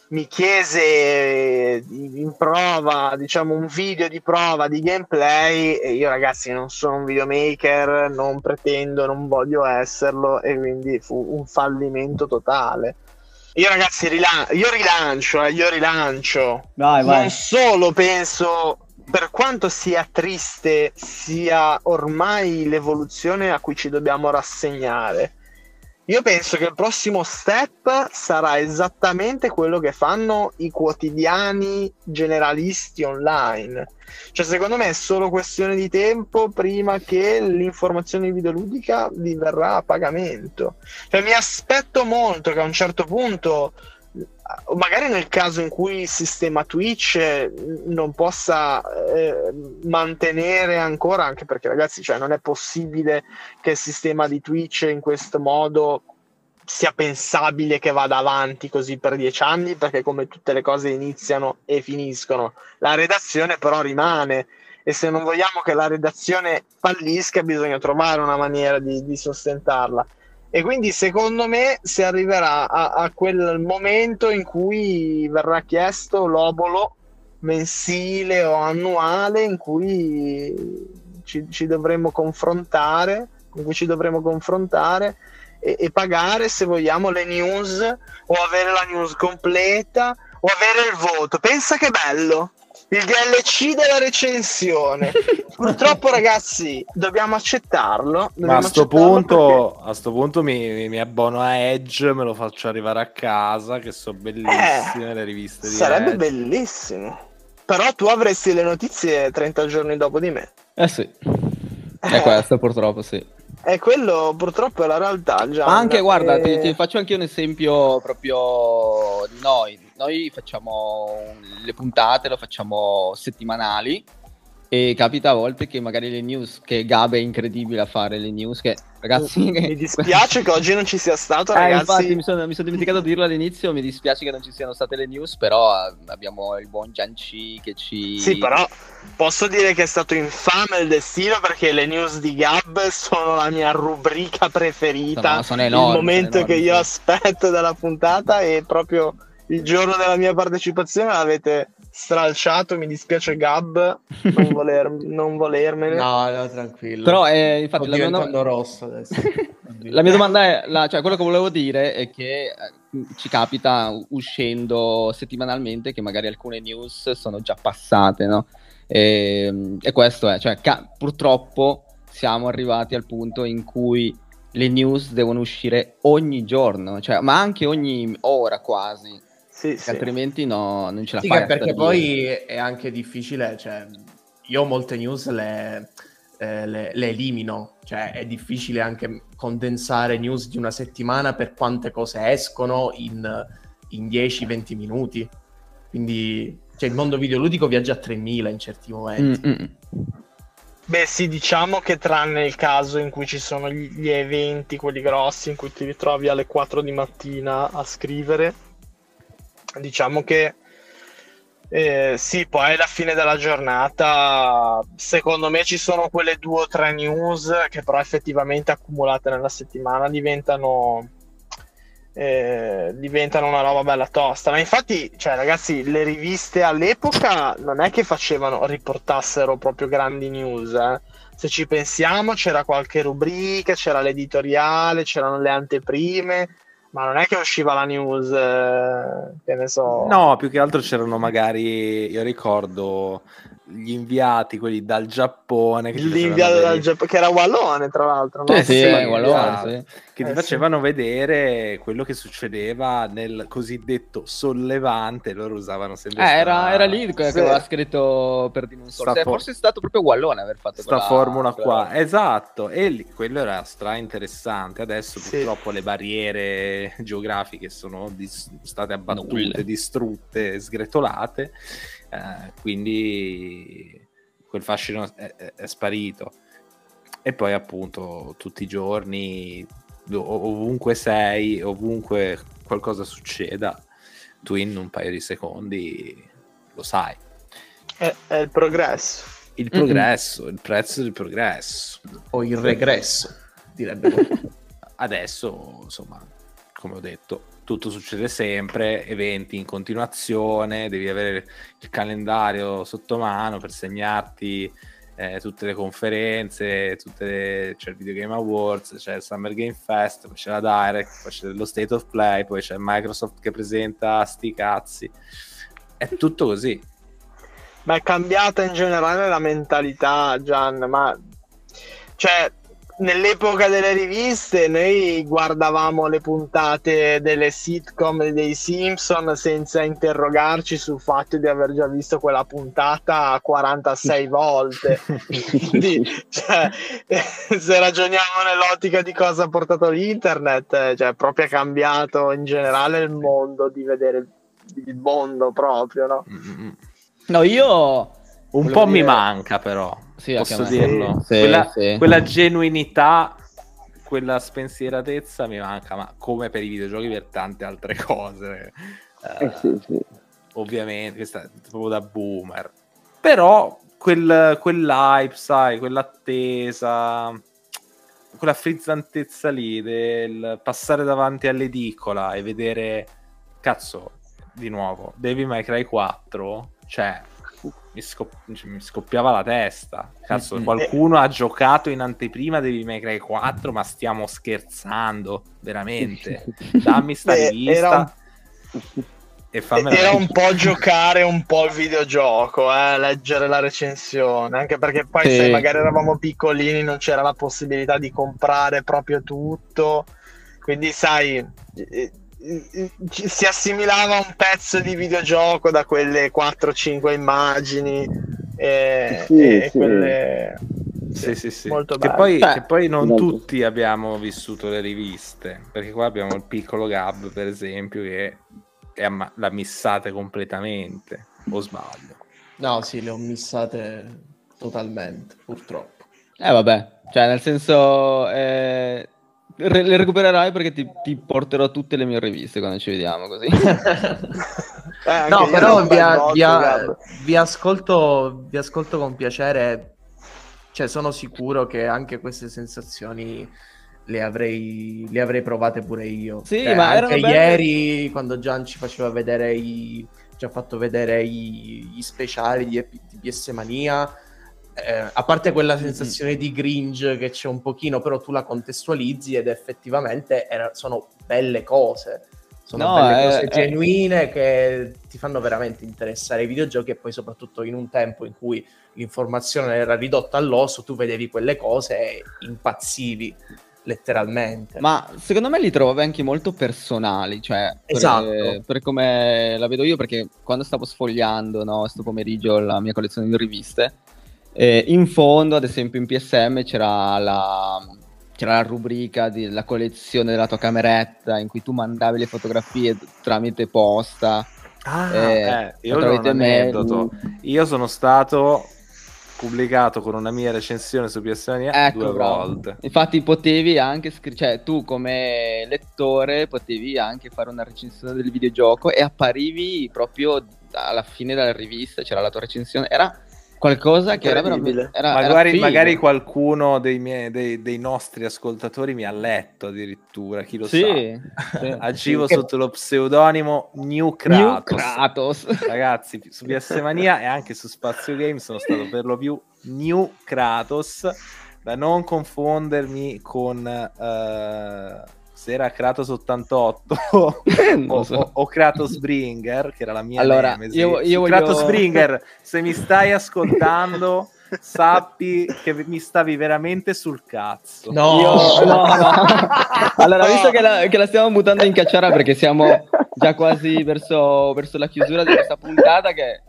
mi chiese in prova, diciamo, un video di prova di gameplay, e io, ragazzi, non sono un videomaker, non pretendo, non voglio esserlo, e quindi fu un fallimento totale. Io, ragazzi, rila- io rilancio, eh, io rilancio. Vai, vai. Non solo penso, per quanto sia triste, sia ormai l'evoluzione a cui ci dobbiamo rassegnare, io penso che il prossimo step sarà esattamente quello che fanno i quotidiani generalisti online. Cioè, secondo me è solo questione di tempo prima che l'informazione videoludica diverrà a pagamento. Cioè, mi aspetto molto che a un certo punto, magari nel caso in cui il sistema Twitch non possa eh, mantenere ancora, anche perché, ragazzi, cioè non è possibile che il sistema di Twitch in questo modo sia pensabile che vada avanti così per dieci anni, perché come tutte le cose iniziano e finiscono. La redazione però rimane, e se non vogliamo che la redazione fallisca bisogna trovare una maniera di, di sostentarla. E quindi secondo me si arriverà a, a quel momento in cui verrà chiesto l'obolo mensile o annuale in cui ci, ci dovremo confrontare, con cui ci dovremo confrontare e, e pagare se vogliamo le news, o avere la news completa, o avere il voto. Pensa che bello! Il D L C della recensione. Purtroppo, ragazzi, dobbiamo accettarlo. Dobbiamo Ma a sto punto, perché... a sto punto mi, mi abbono a Edge, me lo faccio arrivare a casa, che sono bellissime eh, le riviste di sarebbe Edge. Bellissimo. Però tu avresti le notizie trenta giorni dopo di me. Eh sì. È eh. questo purtroppo, sì. E quello purtroppo è la realtà, Gian. Ma anche, guarda, e... ti, ti faccio anche un esempio proprio di noi. Noi facciamo le puntate, lo facciamo settimanali, e capita a volte che magari le news, che Gab è incredibile a fare le news, che ragazzi... Mi dispiace che oggi non ci sia stato, eh, ragazzi. Infatti mi sono, mi sono dimenticato di dirlo all'inizio, mi dispiace che non ci siano state le news, però abbiamo il buon Gian C che ci... Sì, però posso dire che è stato infame il destino, perché le news di Gab sono la mia rubrica preferita, sono, sono enormi, il momento che io aspetto dalla puntata, e proprio... il giorno della mia partecipazione l'avete stralciato, mi dispiace Gab, non, voler, non volermene. No, no, tranquillo. Però eh, infatti la mia, domanda... rosso adesso. La mia domanda è, la, cioè quello che volevo dire è che ci capita uscendo settimanalmente che magari alcune news sono già passate, no? E, e questo è, cioè ca- purtroppo siamo arrivati al punto in cui le news devono uscire ogni giorno, cioè, ma anche ogni ora quasi. Sì, sì. Altrimenti no, non ce la sì, fai. Perché poi è anche difficile, cioè, io molte news le, eh, le, le elimino, cioè è difficile anche condensare news di una settimana per quante cose escono in, in dieci venti minuti, quindi cioè il mondo videoludico viaggia a tremila in certi momenti. Mm-mm. Beh sì, diciamo che tranne il caso in cui ci sono gli eventi, quelli grossi, in cui ti ritrovi alle quattro di mattina a scrivere, diciamo che eh, sì, poi alla fine della giornata secondo me ci sono quelle due o tre news che però effettivamente accumulate nella settimana diventano eh, diventano una roba bella tosta. Ma infatti, cioè ragazzi, le riviste all'epoca non è che facevano, riportassero proprio grandi news, eh. Se ci pensiamo c'era qualche rubrica, c'era l'editoriale, c'erano le anteprime, ma non è che usciva la news, eh, che ne so. No, più che altro c'erano magari, io ricordo, gli inviati, quelli dal Giappone. Che l'inviato dal vedere... Giappone, che era Wallone, tra l'altro. Eh no? Sì, sì, Wallone, sì. Che eh, ti facevano sì. vedere quello che succedeva nel cosiddetto sollevante, loro usavano sempre... Eh, sta... era, era lì che sì. aveva scritto per dimostrare. For... Forse è stato proprio Wallone aver fatto questa formula quella... qua. Esatto, e lì, quello era stra interessante. Adesso sì. purtroppo le barriere geografiche sono dis- state abbattute, Nulla. distrutte, sgretolate, eh, quindi quel fascino è, è sparito. E poi appunto tutti i giorni, ov- ovunque sei, ovunque qualcosa succeda, tu in un paio di secondi lo sai. È, è il progresso. Il progresso, mm-hmm. il prezzo del progresso. O il regresso, direbbe. Adesso, insomma... come ho detto, tutto succede sempre, eventi in continuazione, devi avere il calendario sotto mano per segnarti eh, tutte le conferenze, tutte le... c'è il Video Game Awards, c'è il Summer Game Fest, poi c'è la Direct, poi c'è lo State of Play, poi c'è Microsoft che presenta sti cazzi, è tutto così. Ma è cambiata in generale la mentalità, Gian, ma cioè... nell'epoca delle riviste noi guardavamo le puntate delle sitcom dei Simpson senza interrogarci sul fatto di aver già visto quella puntata quarantasei volte. Quindi, cioè, se ragioniamo nell'ottica di cosa ha portato l'internet, cioè proprio è cambiato in generale il mondo di vedere il mondo proprio, no? No, io... Un po' dire... mi manca però, sì, posso dirlo, sì, quella, sì. quella genuinità, quella spensieratezza mi manca, ma come per i videogiochi per tante altre cose, eh, uh, sì, sì. ovviamente, questa è proprio da boomer, però quel, quell'hype, sai, quell'attesa, quella frizzantezza lì del passare davanti all'edicola e vedere, cazzo, di nuovo, Devil May Cry quattro, cioè... Mi, scop- mi scoppiava la testa. Cazzo, qualcuno ha giocato in anteprima Devil May Cry quattro, ma stiamo scherzando veramente. Dammi sta Beh, lista era un... e fammela. Era un po' giocare un po' il videogioco, eh? Leggere la recensione, anche perché poi sì. se magari eravamo piccolini non c'era la possibilità di comprare proprio tutto, quindi sai... si assimilava un pezzo di videogioco da quelle quattro cinque immagini e, sì, e sì. quelle sì, sì, sì. molto belle. Che poi, Beh, che poi non molto. tutti abbiamo vissuto le riviste, perché qua abbiamo il piccolo Gab per esempio che è amma- l'ha missate completamente, o sbaglio? No, sì, le ho missate totalmente, purtroppo. Eh vabbè, cioè nel senso... Eh... le recupererai perché ti, ti porterò tutte le mie riviste quando ci vediamo, così. eh, no, però vi, a, vi, a, vi ascolto vi ascolto con piacere, cioè sono sicuro che anche queste sensazioni le avrei le avrei provate pure io. Sì, eh, ma anche ieri belle. Quando Gian ci faceva vedere i ci ha fatto vedere i, gli speciali di P S Mania. Eh, a parte quella sensazione mm-hmm. di cringe che c'è un pochino, però tu la contestualizzi ed effettivamente era, sono belle cose, sono no, belle eh, cose eh, genuine eh. che ti fanno veramente interessare i videogiochi. E poi soprattutto in un tempo in cui l'informazione era ridotta all'osso, tu vedevi quelle cose e impazzivi letteralmente. Ma secondo me li trovo anche molto personali, cioè esatto. per, per come la vedo io, perché quando stavo sfogliando, no, sto pomeriggio la mia collezione di riviste, Eh, in fondo, ad esempio, in P S M c'era la, c'era la rubrica della collezione della tua cameretta in cui tu mandavi le fotografie tramite posta Ah, eh, eh, io ho un aneddoto. Me... Io sono stato pubblicato con una mia recensione su P S Mania ecco, due bravo. volte. Infatti potevi anche scrivere, cioè tu come lettore potevi anche fare una recensione del videogioco e apparivi proprio alla fine della rivista, c'era la tua recensione, era qualcosa che era veramente era, magari, era magari qualcuno dei, miei, dei, dei nostri ascoltatori mi ha letto addirittura, chi lo sì, sa sì, agivo sì. sotto lo pseudonimo New Kratos, New Kratos. Ragazzi, su P S Mania e anche su Spaziogames sono stato per lo più New Kratos, da non confondermi con uh, se era Kratos ottantotto o, so. o, o Kratos Bringer, che era la mia allora, nemesi. Io, io voglio... Kratos Bringer, se mi stai ascoltando, sappi che mi stavi veramente sul cazzo. No, io... no, no. Allora, visto che la, che la stiamo buttando in cacciara perché siamo già quasi verso, verso la chiusura di questa puntata, che,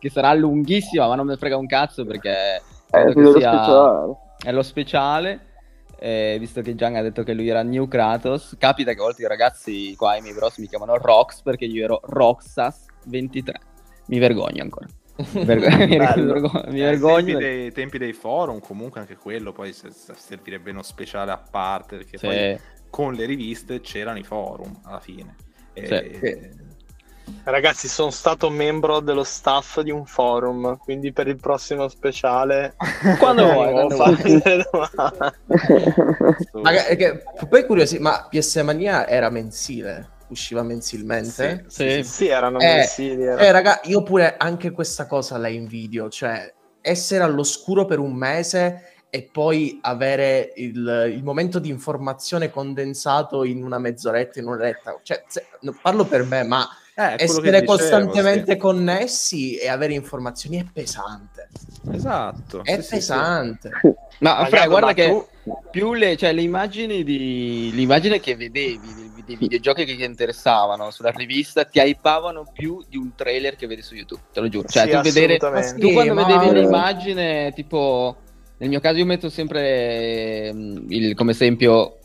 che sarà lunghissima, ma non me ne frega un cazzo perché è, che lo, sia... speciale. è lo speciale. Eh, visto che Gian ha detto che lui era New Kratos, capita che a volte i ragazzi qua, i miei bros, mi chiamano Rox perché io ero Roxas ventitré. Mi vergogno ancora. Mi vergogno. Mi vergogno. Eh, tempi, dei, tempi dei forum, comunque anche quello, poi servirebbe uno speciale a parte, perché sì. poi con le riviste c'erano i forum alla fine. E... Sì. Sì. Ragazzi, sono stato membro dello staff di un forum, quindi per il prossimo speciale quando vuoi fare delle domande. Poi curiosi, ma P S Mania era mensile, usciva mensilmente? Sì, sì, sì, sì erano eh, mensili. Era. Eh, raga, io pure anche questa cosa la invidio, cioè essere all'oscuro per un mese e poi avere il, il momento di informazione condensato in una mezz'oretta, in un'oretta. Cioè, se, parlo per me, ma Eh, essere dicevo, costantemente sì. connessi e avere informazioni è pesante. Esatto. È sì, pesante. Sì, sì. No, Ragazzo, fra, guarda che tu... più le, cioè, le immagini di l'immagine che vedevi dei videogiochi che ti interessavano sulla rivista ti hypavano più di un trailer che vedi su YouTube, te lo giuro. Cioè, sì, tu, vedere... sì, tu quando ma... vedevi l'immagine, tipo nel mio caso io metto sempre il, come esempio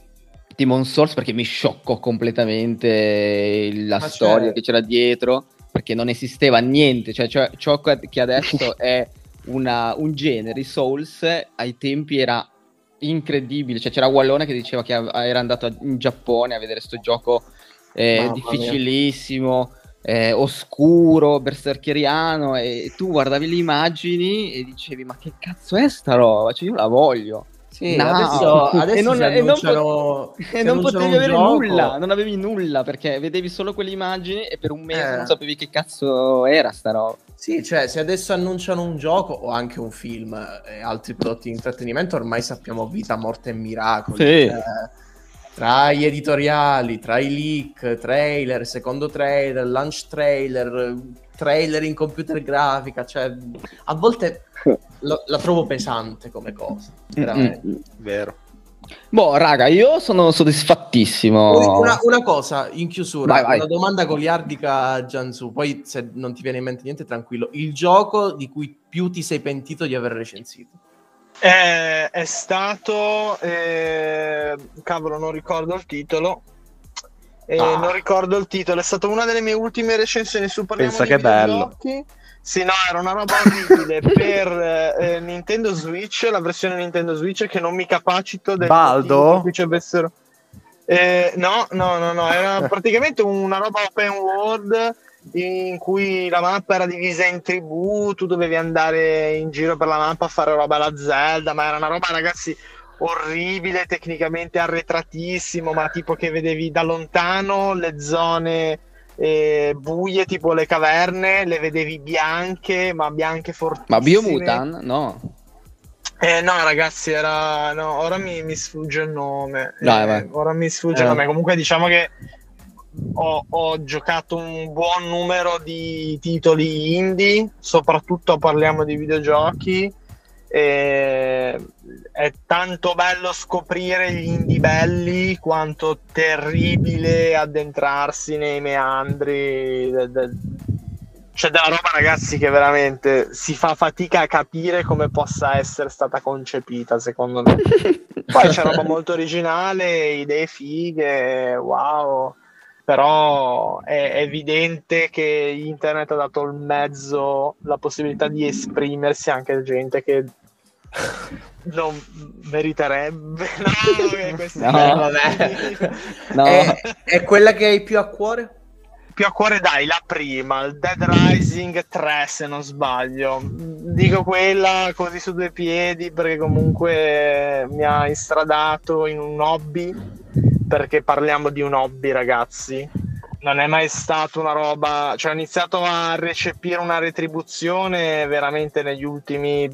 Timon Source, perché mi scioccò completamente la Ma storia c'era. che c'era dietro, perché non esisteva niente, cioè, cioè ciò che adesso è una, un genere, i Souls, ai tempi era incredibile, cioè c'era Wallone che diceva che era andato in Giappone a vedere sto gioco eh, difficilissimo, eh, oscuro, berserkeriano, e tu guardavi le immagini e dicevi "Ma che cazzo è sta roba? Cioè io la voglio". Sì, no. adesso, adesso e non, e non, pot- e non potevi avere gioco. nulla, non avevi nulla perché vedevi solo quelle immagini e per un mese eh. non sapevi che cazzo era sta roba. Sì, cioè se adesso annunciano un gioco o anche un film e altri prodotti di intrattenimento, ormai sappiamo vita, morte e miracoli. Sì. Cioè, tra gli editoriali, tra i leak, trailer, secondo trailer, launch trailer, trailer in computer grafica, cioè a volte... La, la trovo pesante come cosa, veramente. Mm-hmm. Vero. Boh, raga, io sono soddisfattissimo. Una, una cosa in chiusura, vai, vai. Una domanda goliardica a Giansu. Poi, se non ti viene in mente niente, tranquillo. Il gioco di cui più ti sei pentito di aver recensito? È, è stato. Eh, cavolo, non ricordo il titolo. Eh, ah. Non ricordo il titolo. È stata una delle mie ultime recensioni su Parliamo di Videogiochi. Pensa che bello. Sì, no, era una roba orribile per eh, Nintendo Switch, la versione Nintendo Switch che non mi capacito del Baldo? Che ci avessero... eh, no, no, no, no, era praticamente una roba open world in cui la mappa era divisa in tribù, tu dovevi andare in giro per la mappa a fare roba alla Zelda, ma era una roba, ragazzi, orribile, tecnicamente arretratissimo, ma tipo che vedevi da lontano le zone... E buie, tipo le caverne le vedevi bianche, ma bianche fortissime. Ma Biomutant? No, eh, no, ragazzi, era no, ora mi, mi sfugge il nome. Dai, eh, ora mi sfugge eh. il nome. Comunque, diciamo che ho, ho giocato un buon numero di titoli indie, soprattutto Parliamo di Videogiochi. E... è tanto bello scoprire gli indie belli quanto terribile addentrarsi nei meandri de- de- c'è della roba, ragazzi, che veramente si fa fatica a capire come possa essere stata concepita, secondo me. Poi c'è roba molto originale, idee fighe, wow. però è evidente che internet ha dato il mezzo, la possibilità di esprimersi anche a gente che non meriterebbe. No, no. Vabbè. No. È, è quella che hai più a cuore? Più a cuore, dai, la prima, il Dead Rising tre, se non sbaglio. Dico quella così su due piedi perché comunque mi ha instradato in un hobby, perché parliamo di un hobby, ragazzi. Non è mai stata una roba, cioè ho iniziato a recepire una retribuzione veramente negli ultimi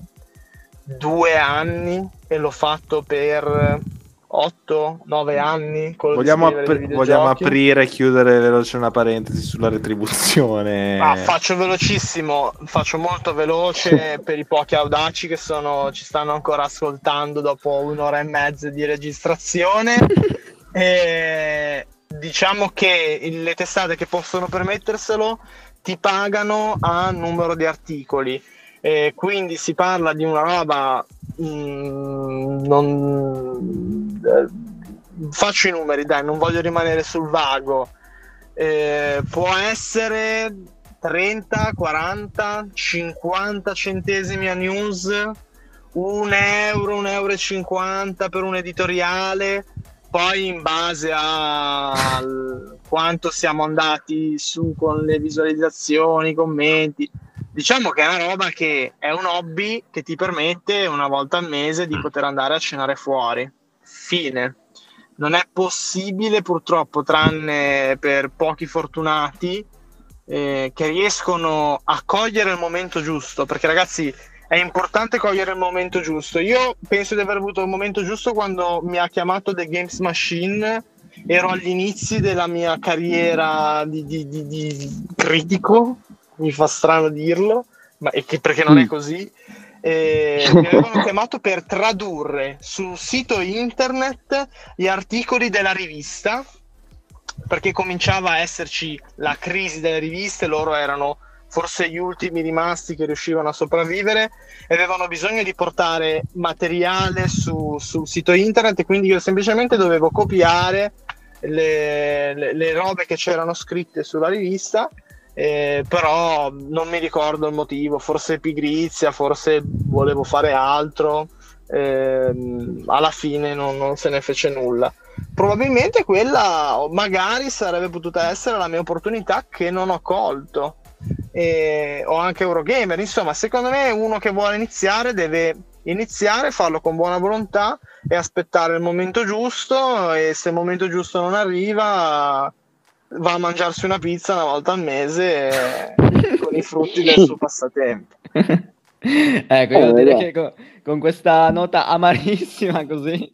due anni e l'ho fatto per otto nove anni. Vogliamo, apri- vogliamo aprire e chiudere veloce una parentesi sulla retribuzione? Ah, faccio velocissimo, faccio molto veloce per i pochi audaci che sono, ci stanno ancora ascoltando dopo un'ora e mezza di registrazione. E diciamo che le testate che possono permetterselo ti pagano a numero di articoli. E quindi si parla di una roba, mh, non eh, faccio i numeri, dai, non voglio rimanere sul vago, eh, può essere trenta, quaranta, cinquanta centesimi a news, un euro, un euro e cinquanta per un editoriale, poi in base a quanto siamo andati su con le visualizzazioni, i commenti. Diciamo che è una roba che è un hobby che ti permette una volta al mese di poter andare a cenare fuori. Fine. Non è possibile purtroppo, tranne per pochi fortunati eh, che riescono a cogliere il momento giusto, perché ragazzi è importante cogliere il momento giusto. Io penso di aver avuto il momento giusto quando mi ha chiamato The Games Machine. Ero agli inizi della mia carriera di, di, di, di critico, mi fa strano dirlo, ma è che, perché non è così. Eh, mi avevano chiamato per tradurre sul sito internet gli articoli della rivista, perché cominciava a esserci la crisi delle riviste, loro erano forse gli ultimi rimasti che riuscivano a sopravvivere e avevano bisogno di portare materiale su, sul sito internet, e quindi io semplicemente dovevo copiare le, le, le robe che c'erano scritte sulla rivista. Eh, però non mi ricordo il motivo, forse pigrizia, forse volevo fare altro, eh, alla fine non, non se ne fece nulla. Probabilmente quella magari sarebbe potuta essere la mia opportunità che non ho colto, eh, o anche Eurogamer. Insomma, secondo me uno che vuole iniziare deve iniziare, farlo con buona volontà e aspettare il momento giusto, e se il momento giusto non arriva va a mangiarsi una pizza una volta al mese con i frutti del suo passatempo. Ecco, io eh, direi che con, con questa nota amarissima così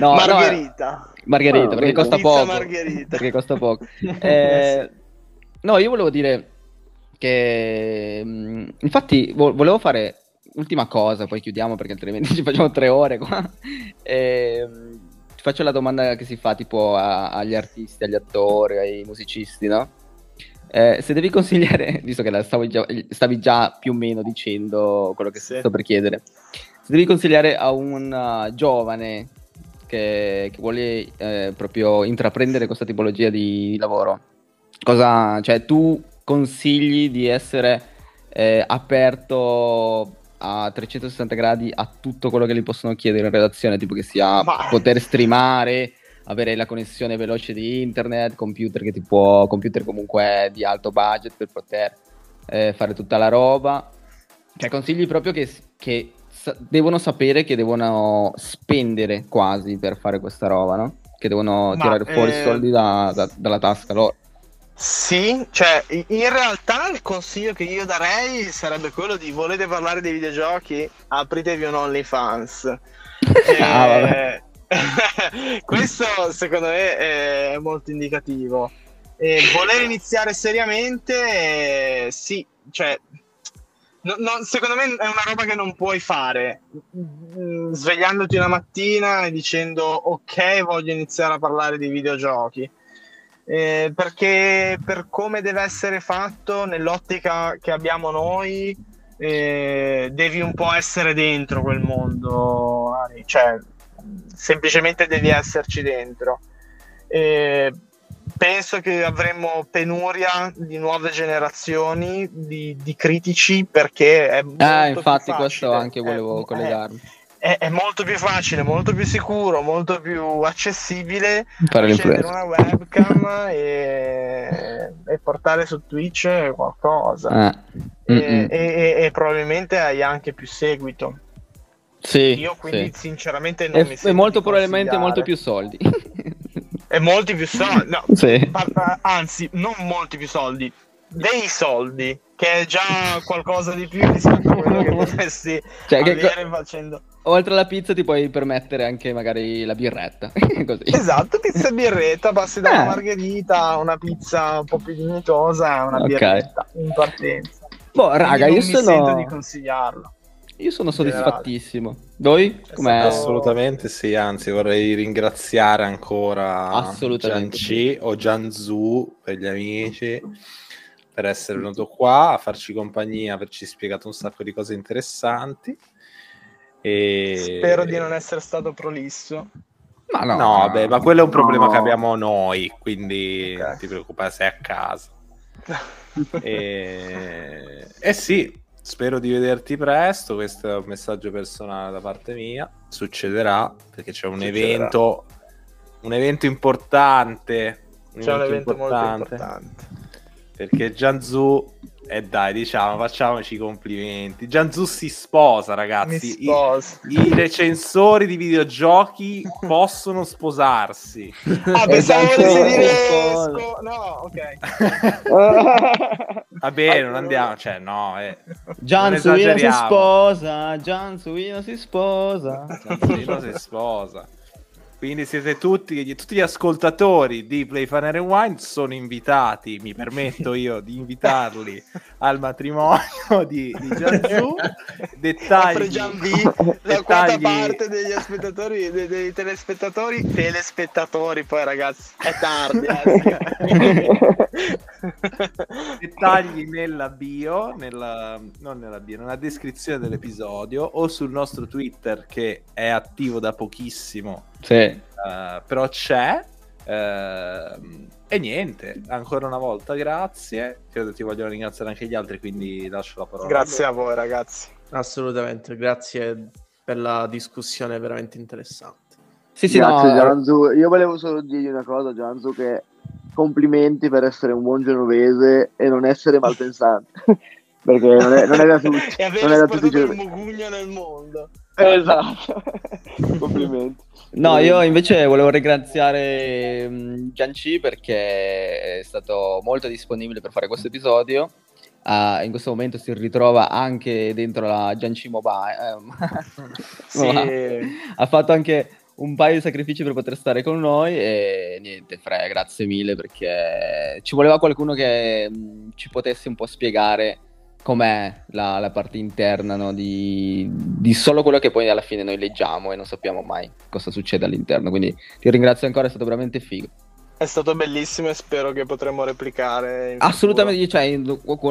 no, Margherita no, Margherita, no, perché, costa poco, Margherita. perché costa poco eh, no, io volevo dire che infatti vo- volevo fare ultima cosa, poi chiudiamo perché altrimenti ci facciamo tre ore qua. ehm Faccio la domanda che si fa tipo a, agli artisti, agli attori, ai musicisti, no? Eh, se devi consigliare, visto che la stavi già, stavi già più o meno dicendo quello che sì. sto per chiedere, se devi consigliare a un giovane che, che vuole eh, proprio intraprendere questa tipologia di lavoro, cosa, cioè tu consigli di essere eh, aperto a trecentosessanta gradi a tutto quello che gli possono chiedere in redazione, tipo che sia Ma... poter streamare, avere la connessione veloce di internet, computer che ti può, computer comunque di alto budget per poter eh, fare tutta la roba, cioè consigli proprio che, che sa- devono sapere che devono spendere quasi per fare questa roba, no? Che devono Ma, tirare eh... fuori soldi da, da, dalla tasca loro. Sì, cioè in realtà il consiglio che io darei sarebbe quello di: volete parlare dei videogiochi? Apritevi un OnlyFans. e... Questo secondo me è molto indicativo. E voler iniziare seriamente, eh, sì, cioè no, no, secondo me è una roba che non puoi fare svegliandoti una mattina e dicendo ok, voglio iniziare a parlare di videogiochi. Eh, perché per come deve essere fatto nell'ottica che abbiamo noi, eh, devi un po' essere dentro quel mondo, Ari. Cioè semplicemente devi esserci dentro, eh, penso che avremmo penuria di nuove generazioni di, di critici, perché è molto ah, infatti più facile. Questo anche volevo è, collegarmi è, è molto più facile, molto più sicuro, molto più accessibile prendere una webcam e, e portare su Twitch qualcosa eh. e, e, e, e probabilmente hai anche più seguito. Sì, io quindi sì. sinceramente non e, mi sento e molto probabilmente molto più soldi e molti più soldi no, sì. anzi non molti più soldi, dei soldi, che è già qualcosa di più rispetto a quello che potresti cioè, avere che co- facendo oltre alla pizza ti puoi permettere anche magari la birretta così. Esatto, pizza e birretta, passi da eh. una margherita a una pizza un po' più dignitosa, una okay. birretta in partenza. Boh, raga, io non sono... mi sento di consigliarlo. Io sono soddisfattissimo. Voi? Com'è? Assolutamente sì, anzi vorrei ringraziare ancora Gian C o Gian V per gli amici per essere venuto qua a farci compagnia, averci spiegato un sacco di cose interessanti. E... spero di non essere stato prolisso. Ma no, no, no. Beh, ma quello è un problema no. che abbiamo noi, quindi okay. non ti preoccupare, sei a casa. e... eh sì. Spero di vederti presto, questo è un messaggio personale da parte mia. Succederà, perché c'è un Succederà. evento un evento importante. Un c'è evento un evento importante molto importante. Perché Gianzu, e eh dai, diciamo, facciamoci i complimenti. Gianzu si sposa, ragazzi. Mi sposo. I, I recensori di videogiochi possono sposarsi. Ah, pensavo volessi dire... Sco- no, ok. Va bene, non andiamo, cioè no, eh. Gianzuino si sposa, Gianzuino si sposa, Gianzuino si sposa. Quindi siete tutti, tutti gli ascoltatori di Play Fun and Wine sono invitati, mi permetto io di invitarli al matrimonio di, di Gianzu. Dettagli, Gianvi, la quarta parte degli spettatori, dei, dei telespettatori, telespettatori poi ragazzi, è tardi. Dettagli nella bio, nella, non nella bio, nella descrizione dell'episodio o sul nostro Twitter che è attivo da pochissimo. Sì. Uh, però c'è uh, e niente, ancora una volta grazie, credo ti vogliono ringraziare anche gli altri, quindi lascio la parola. Grazie a voi ragazzi, assolutamente, grazie per la discussione veramente interessante. Sì, sì, grazie no... Gianzu, io volevo solo dirgli una cosa, Gianzu, che complimenti per essere un buon genovese e non essere malpensante perché non è, non è da tutti e avere portato il mugugno nel mondo. Esatto. Complimenti. No, io invece volevo ringraziare Gian C perché è stato molto disponibile per fare questo episodio. Uh, in questo momento si ritrova anche dentro la Gian C Mobile. Sì. Ha fatto anche un paio di sacrifici per poter stare con noi e niente, Fre, grazie mille perché ci voleva qualcuno che ci potesse un po' spiegare com'è la, la parte interna, no? di, di solo quello che poi alla fine noi leggiamo e non sappiamo mai cosa succede all'interno, quindi ti ringrazio ancora, è stato veramente figo, è stato bellissimo e spero che potremo replicare assolutamente, cioè,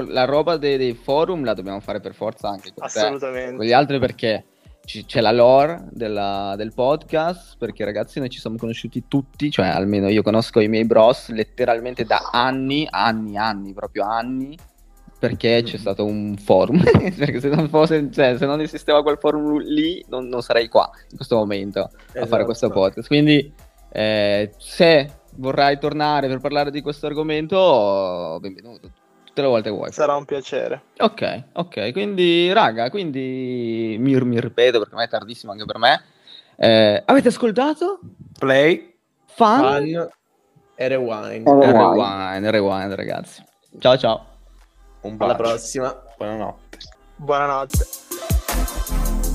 la roba dei, dei forum la dobbiamo fare per forza anche con assolutamente. Te, con gli altri, perché c- c'è la lore della, del podcast, perché ragazzi noi ci siamo conosciuti tutti, cioè almeno io conosco i miei bros letteralmente da anni anni anni proprio anni, perché c'è stato un forum perché se non fosse, cioè, se non esisteva quel forum lì non, non sarei qua in questo momento esatto. a fare questo podcast, quindi eh, se vorrai tornare per parlare di questo argomento benvenuto tutte le volte vuoi, sarà un piacere. Ok, ok, quindi raga, quindi mi, mi ripeto perché ormai è tardissimo anche per me, eh, avete ascoltato Play Fun, Fun e Rewind. Rewind. Rewind, Rewind ragazzi, ciao ciao. Alla prossima. Buonanotte. Buonanotte.